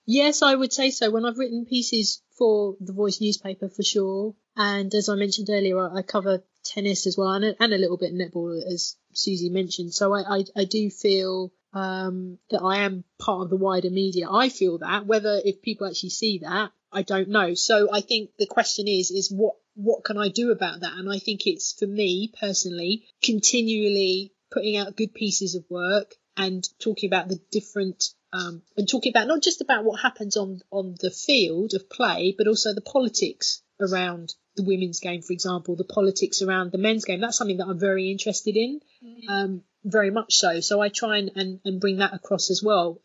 Yes, I would say so. When I've written pieces for the Voice newspaper, for sure. And as I mentioned earlier, I cover tennis as well and a little bit netball, as Suzy mentioned. So I do feel that I am part of the wider media. I feel that. Whether if people actually see that, I don't know. So I think the question is what can I do about that? And I think it's, for me personally, continually putting out good pieces of work, and talking about the different, and talking about not just about what happens on the field of play, but also the politics around the women's game, for example, the politics around the men's game. That's something that I'm very interested in, very much so. So I try and bring that across as well,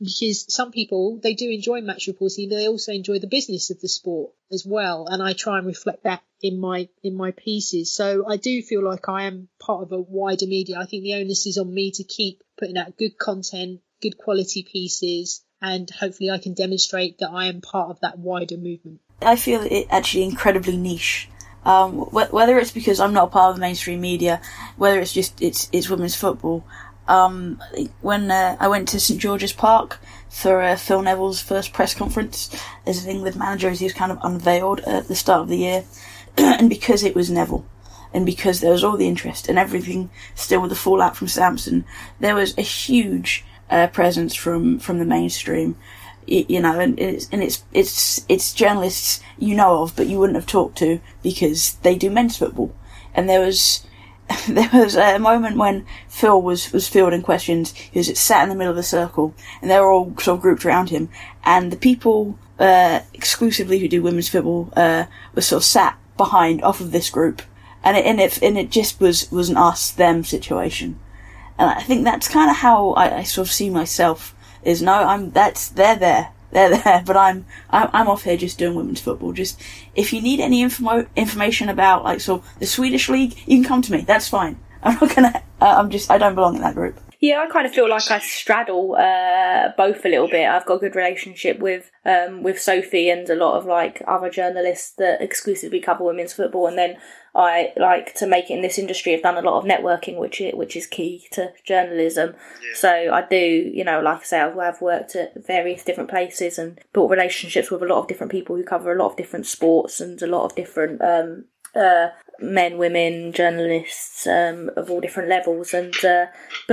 because some people, they do enjoy match reporting, but they also enjoy the business of the sport as well. And I try and reflect that in my pieces. So I do feel like I am part of a wider media. I think the onus is on me to keep putting out good content, good quality pieces, and hopefully I can demonstrate that I am part of that wider movement. I feel it actually incredibly niche. Whether it's because I'm not a part of mainstream media, whether it's just it's women's football. When I went to St George's Park for Phil Neville's first press conference as an England manager, as he was kind of unveiled at the start of the year, and because it was Neville, and because there was all the interest and everything still with the fallout from Samson, there was a huge presence from the mainstream, and it's journalists of, but you wouldn't have talked to because they do men's football, and there was a moment when Phil was fielding questions. He was sat in the middle of the circle, and they were all sort of grouped around him. And the people exclusively who do women's football were sort of sat behind, off of this group. And it just was an us-them situation. And I think that's kind of how I sort of see myself. They're there, but I'm off here just doing women's football. Just if you need any information about sort of the Swedish league, you can come to me. That's fine. I'm not gonna. I don't belong in that group. Yeah, I kind of feel like I straddle both a little bit. I've got a good relationship with Sophie and a lot of other journalists that exclusively cover women's football, and then I like to make it in this industry. I've done a lot of networking, which is key to journalism. Yeah. So I do, like I say, I've worked at various different places and built relationships with a lot of different people who cover a lot of different sports and a lot of different men, women, journalists of all different levels, but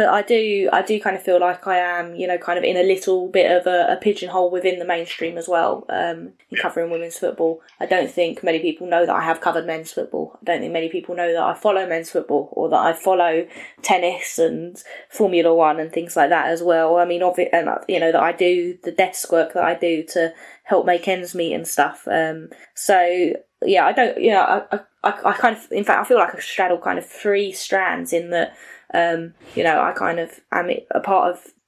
I do kind of feel like I am, kind of in a little bit of a pigeonhole within the mainstream as well. In covering women's football, I don't think many people know that I have covered men's football. I don't think many people know that I follow men's football or that I follow tennis and Formula One and things like that as well. I mean, and that I do the desk work that I do to help make ends meet and stuff. So yeah, I don't, I kind of, in fact, I feel like I straddle kind of three strands in that, I kind of am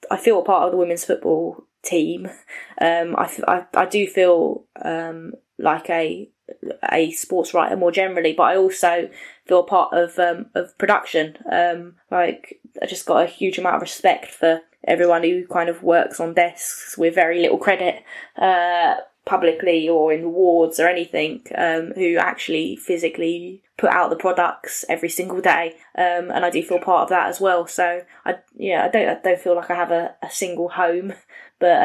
I feel a part of the women's football team. I do feel like a a sports writer more generally, but I also feel part of production. I just got a huge amount of respect for everyone who kind of works on desks with very little credit, publicly or in awards or anything, who actually physically put out the products every single day, and I do feel part of that as well. So I don't feel like I have a single home, but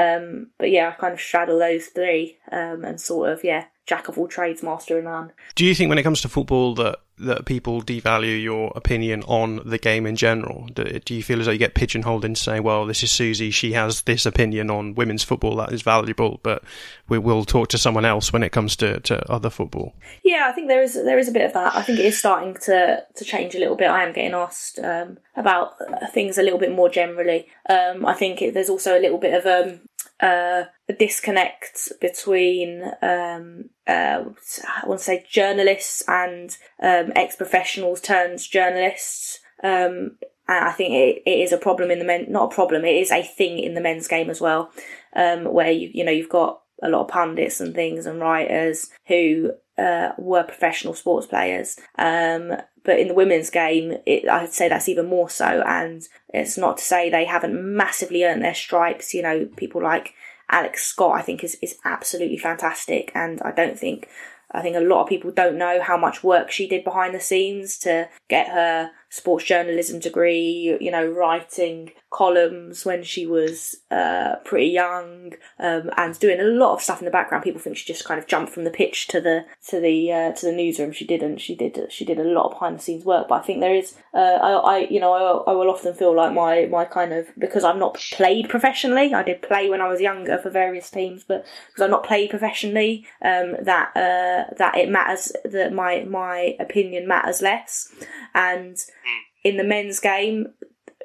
yeah, I kind of straddle those three, and sort of jack of all trades, master of none. Do you think when it comes to football that people devalue your opinion on the game in general? Do you feel as though you get pigeonholed into saying, well, this is Suzy, she has this opinion on women's football that is valuable, but we will talk to someone else when it comes to other football? Yeah, I think there is a bit of that. I think it is starting to change a little bit. I am getting asked about things a little bit more generally. I think there's also a little bit of a disconnect between I want to say journalists and ex-professionals turned journalists. And I think it is a problem in the men, not a problem, it is a thing in the men's game as well, where you've got a lot of pundits and things and writers who were professional sports players. But in the women's game, I'd say that's even more so. And it's not to say they haven't massively earned their stripes. People like Alex Scott, I think, is absolutely fantastic. And I think a lot of people don't know how much work she did behind the scenes to get her sports journalism degree, writing columns when she was pretty young, and doing a lot of stuff in the background. People think she just kind of jumped from the pitch to the newsroom. She didn't. She did a lot of behind the scenes work. But I think there is I will often feel like my kind of, because I've not played professionally. I did play when I was younger for various teams, but because I've not played professionally, that it matters, that my opinion matters less. And in the men's game,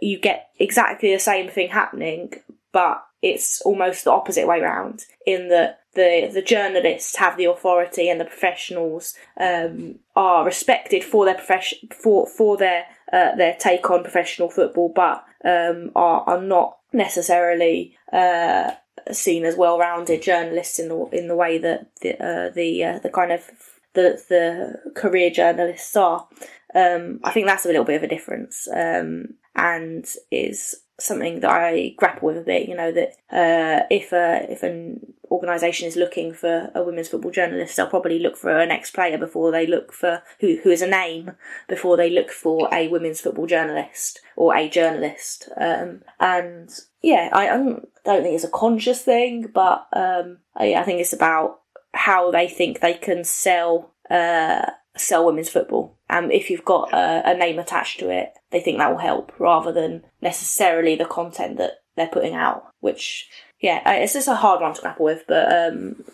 you get exactly the same thing happening, but it's almost the opposite way round, in that the journalists have the authority and the professionals are respected for their their take on professional football, but are not necessarily seen as well-rounded journalists in the way that the kind of the career journalists are. I think that's a little bit of a difference, and is something that I grapple with a bit. That if an organisation is looking for a women's football journalist, they'll probably look for an ex-player before they look for who is a name, before they look for a women's football journalist or a journalist. I don't think it's a conscious thing, but I think it's about how they think they can sell women's football. If you've got a name attached to it, they think that will help, rather than necessarily the content that they're putting out, which, it's just a hard one to grapple with, but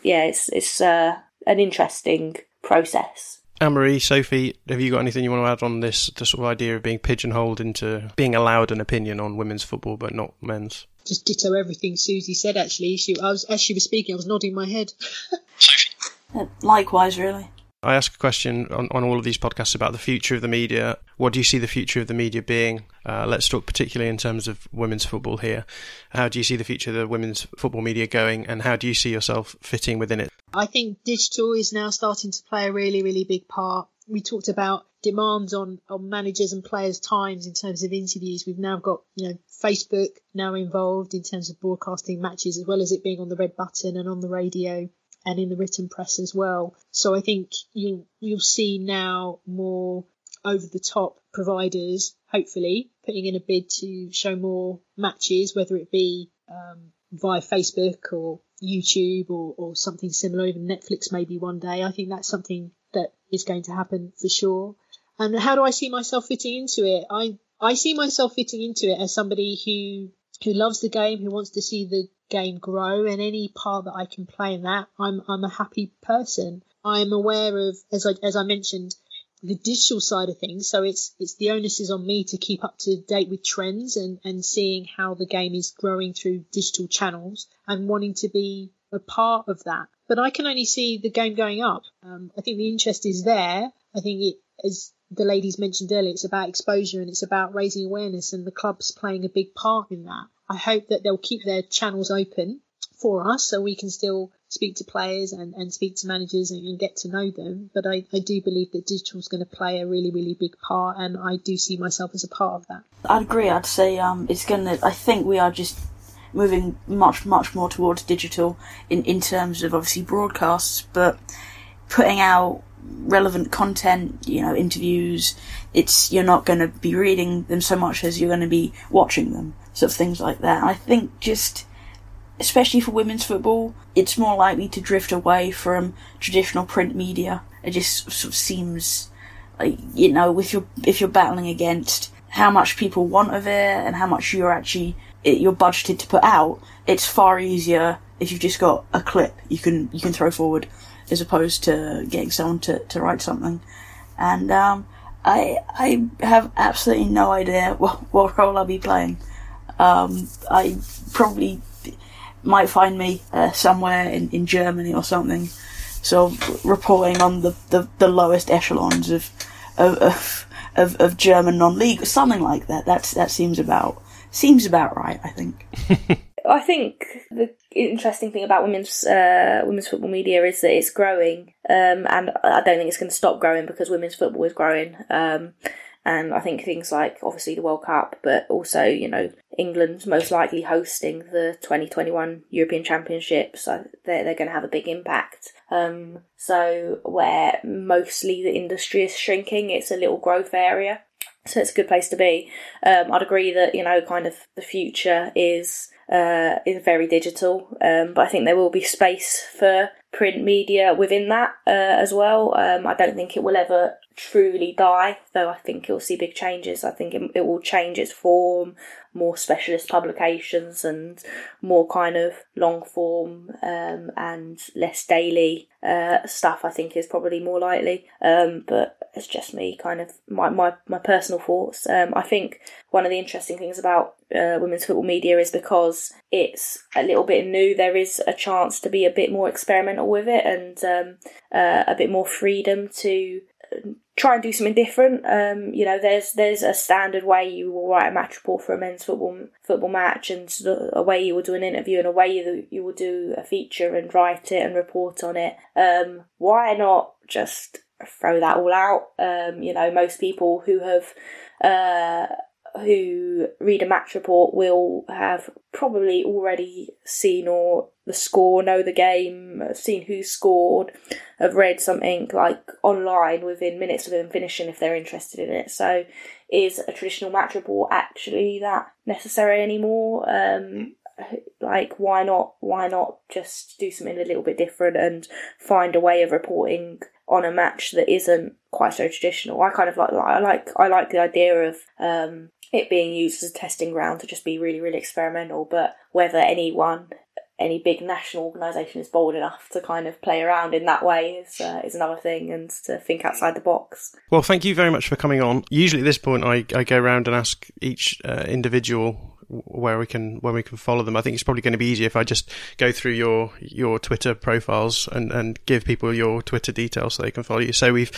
it's an interesting process. Anne-Marie, Sophie, have you got anything you want to add on the sort of idea of being pigeonholed into being allowed an opinion on women's football but not men's? Just ditto everything Suzy said, actually. As she was speaking, I was nodding my head. Sophie? Likewise, really. I ask a question on all of these podcasts about the future of the media. What do you see the future of the media being? Let's talk particularly in terms of women's football here. How do you see the future of the women's football media going, and how do you see yourself fitting within it? I think digital is now starting to play a really, really big part. We talked about demands on managers and players' times in terms of interviews. We've now got, Facebook now involved in terms of broadcasting matches, as well as it being on the red button and on the radio, and in the written press as well. So I think you'll see now more over-the-top providers, hopefully, putting in a bid to show more matches, whether it be via Facebook or YouTube or something similar, even Netflix maybe one day. I think that's something that is going to happen for sure. And how do I see myself fitting into it? I see myself fitting into it as somebody who loves the game, who wants to see the game grow, and any part that I can play in that, I'm a happy person. I'm aware of, as I mentioned, the digital side of things, so it's the onus is on me to keep up to date with trends and seeing how the game is growing through digital channels and wanting to be a part of that. But I can only see the game going up. I think the interest is there. I think it, as the ladies mentioned earlier, it's about exposure and it's about raising awareness, and the club's playing a big part in that. I hope that they'll keep their channels open for us, so we can still speak to players and speak to managers and get to know them. But I do believe that digital is going to play a really, really big part, and I do see myself as a part of that. I'd agree. I'd say it's going to... I think we are just moving much, much more towards digital in terms of obviously broadcasts, but putting out relevant content, you know, interviews, it's, you're not going to be reading them so much as you're going to be watching them, sort of things like that. And I think just... especially for women's football, it's more likely to drift away from traditional print media. It just sort of seems like, you know, if you're battling against how much people want of it and how much you're budgeted to put out, it's far easier if you've just got a clip you can throw forward as opposed to getting someone to write something. And I have absolutely no idea what role I'll be playing. I probably might find me somewhere in Germany or something, so reporting on the lowest echelons of German non-league, something like that. That seems about right, I think. I think the interesting thing about women's football media is that it's growing, and I don't think it's going to stop growing because women's football is growing. And I think things like, obviously, the World Cup, but also, you know, England most likely hosting the 2021 European Championships, so they're going to have a big impact. So where mostly the industry is shrinking, it's a little growth area. So it's a good place to be. I'd agree that, you know, kind of the future is very digital, but I think there will be space for print media within that as well. I don't think it will ever truly die, though I think you'll see big changes. I think it will change its form, more specialist publications and more kind of long form and less daily stuff, I think, is probably more likely, but it's just me, kind of my personal thoughts. I think one of the interesting things about women's football media is because it's a little bit new, there is a chance to be a bit more experimental with it and a bit more freedom to try and do something different. You know, there's a standard way you will write a match report for a men's football match, and a way you will do an interview, and a way you will do a feature and write it and report on it. Why not just throw that all out? You know, most people who read a match report will have probably already seen or the score, know the game, seen who scored, have read something like online within minutes of them finishing if they're interested in it. So is a traditional match report actually that necessary anymore? Like, why not just do something a little bit different and find a way of reporting on a match that isn't quite so traditional? I kind of like the idea of it being used as a testing ground to just be really, really experimental, but whether any big national organisation is bold enough to kind of play around in that way is another thing, and to think outside the box. Well, thank you very much for coming on. Usually at this point I go around and ask each individual where we can follow them. I think it's probably going to be easier if I just go through your Twitter profiles and give people your Twitter details so they can follow you. So we've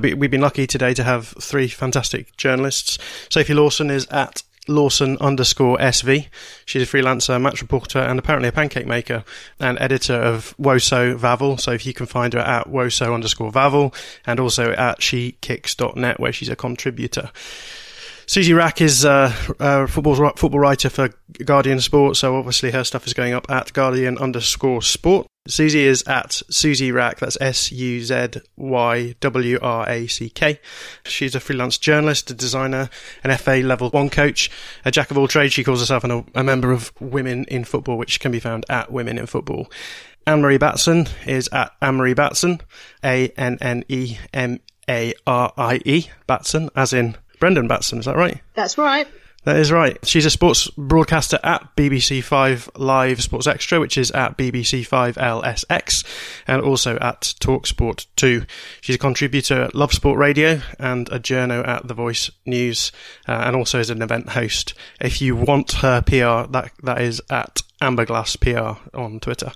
been lucky today to have three fantastic journalists. Sophie Lawson is at Lawson_SV. She's a freelancer, match reporter, and apparently a pancake maker, and editor of Woso VAVEL. So if you can find her at Woso_VAVEL, and also at shekicks.net, where she's a contributor. Suzy Wrack is a football writer for Guardian Sport, so obviously her stuff is going up at Guardian_Sport. Suzy is at Suzy Wrack, that's SUZYWRACK. She's a freelance journalist, a designer, an FA Level 1 coach, a jack of all trades. She calls herself a member of Women in Football, which can be found at Women in Football. Anne-Marie Batson is at Anne-Marie Batson, ANNEMARIE, Batson, as in Brendan Batson, is that right? That's right. That is right. She's a sports broadcaster at BBC Five Live Sports Extra, which is at BBC Five LSX, and also at Talk Sport 2. She's a contributor at Love Sport Radio and a journo at The Voice News, and also is an event host. If you want her PR, that is at Amberglass PR on Twitter.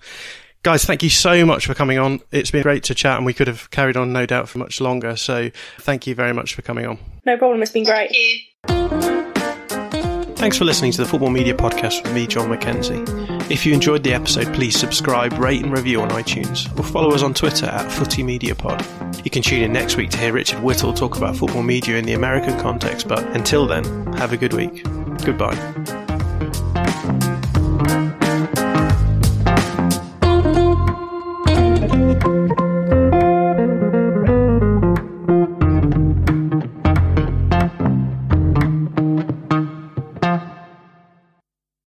Guys, thank you so much for coming on. It's been great to chat, and we could have carried on, no doubt, for much longer. So thank you very much for coming on. No problem. It's been great. Thank you. Thanks for listening to the Football Media Podcast with me, Jon Mackenzie. If you enjoyed the episode, please subscribe, rate and review on iTunes, or follow us on Twitter at FootyMediaPod. You can tune in next week to hear Richard Whitall talk about football media in the American context, but until then, have a good week. Goodbye.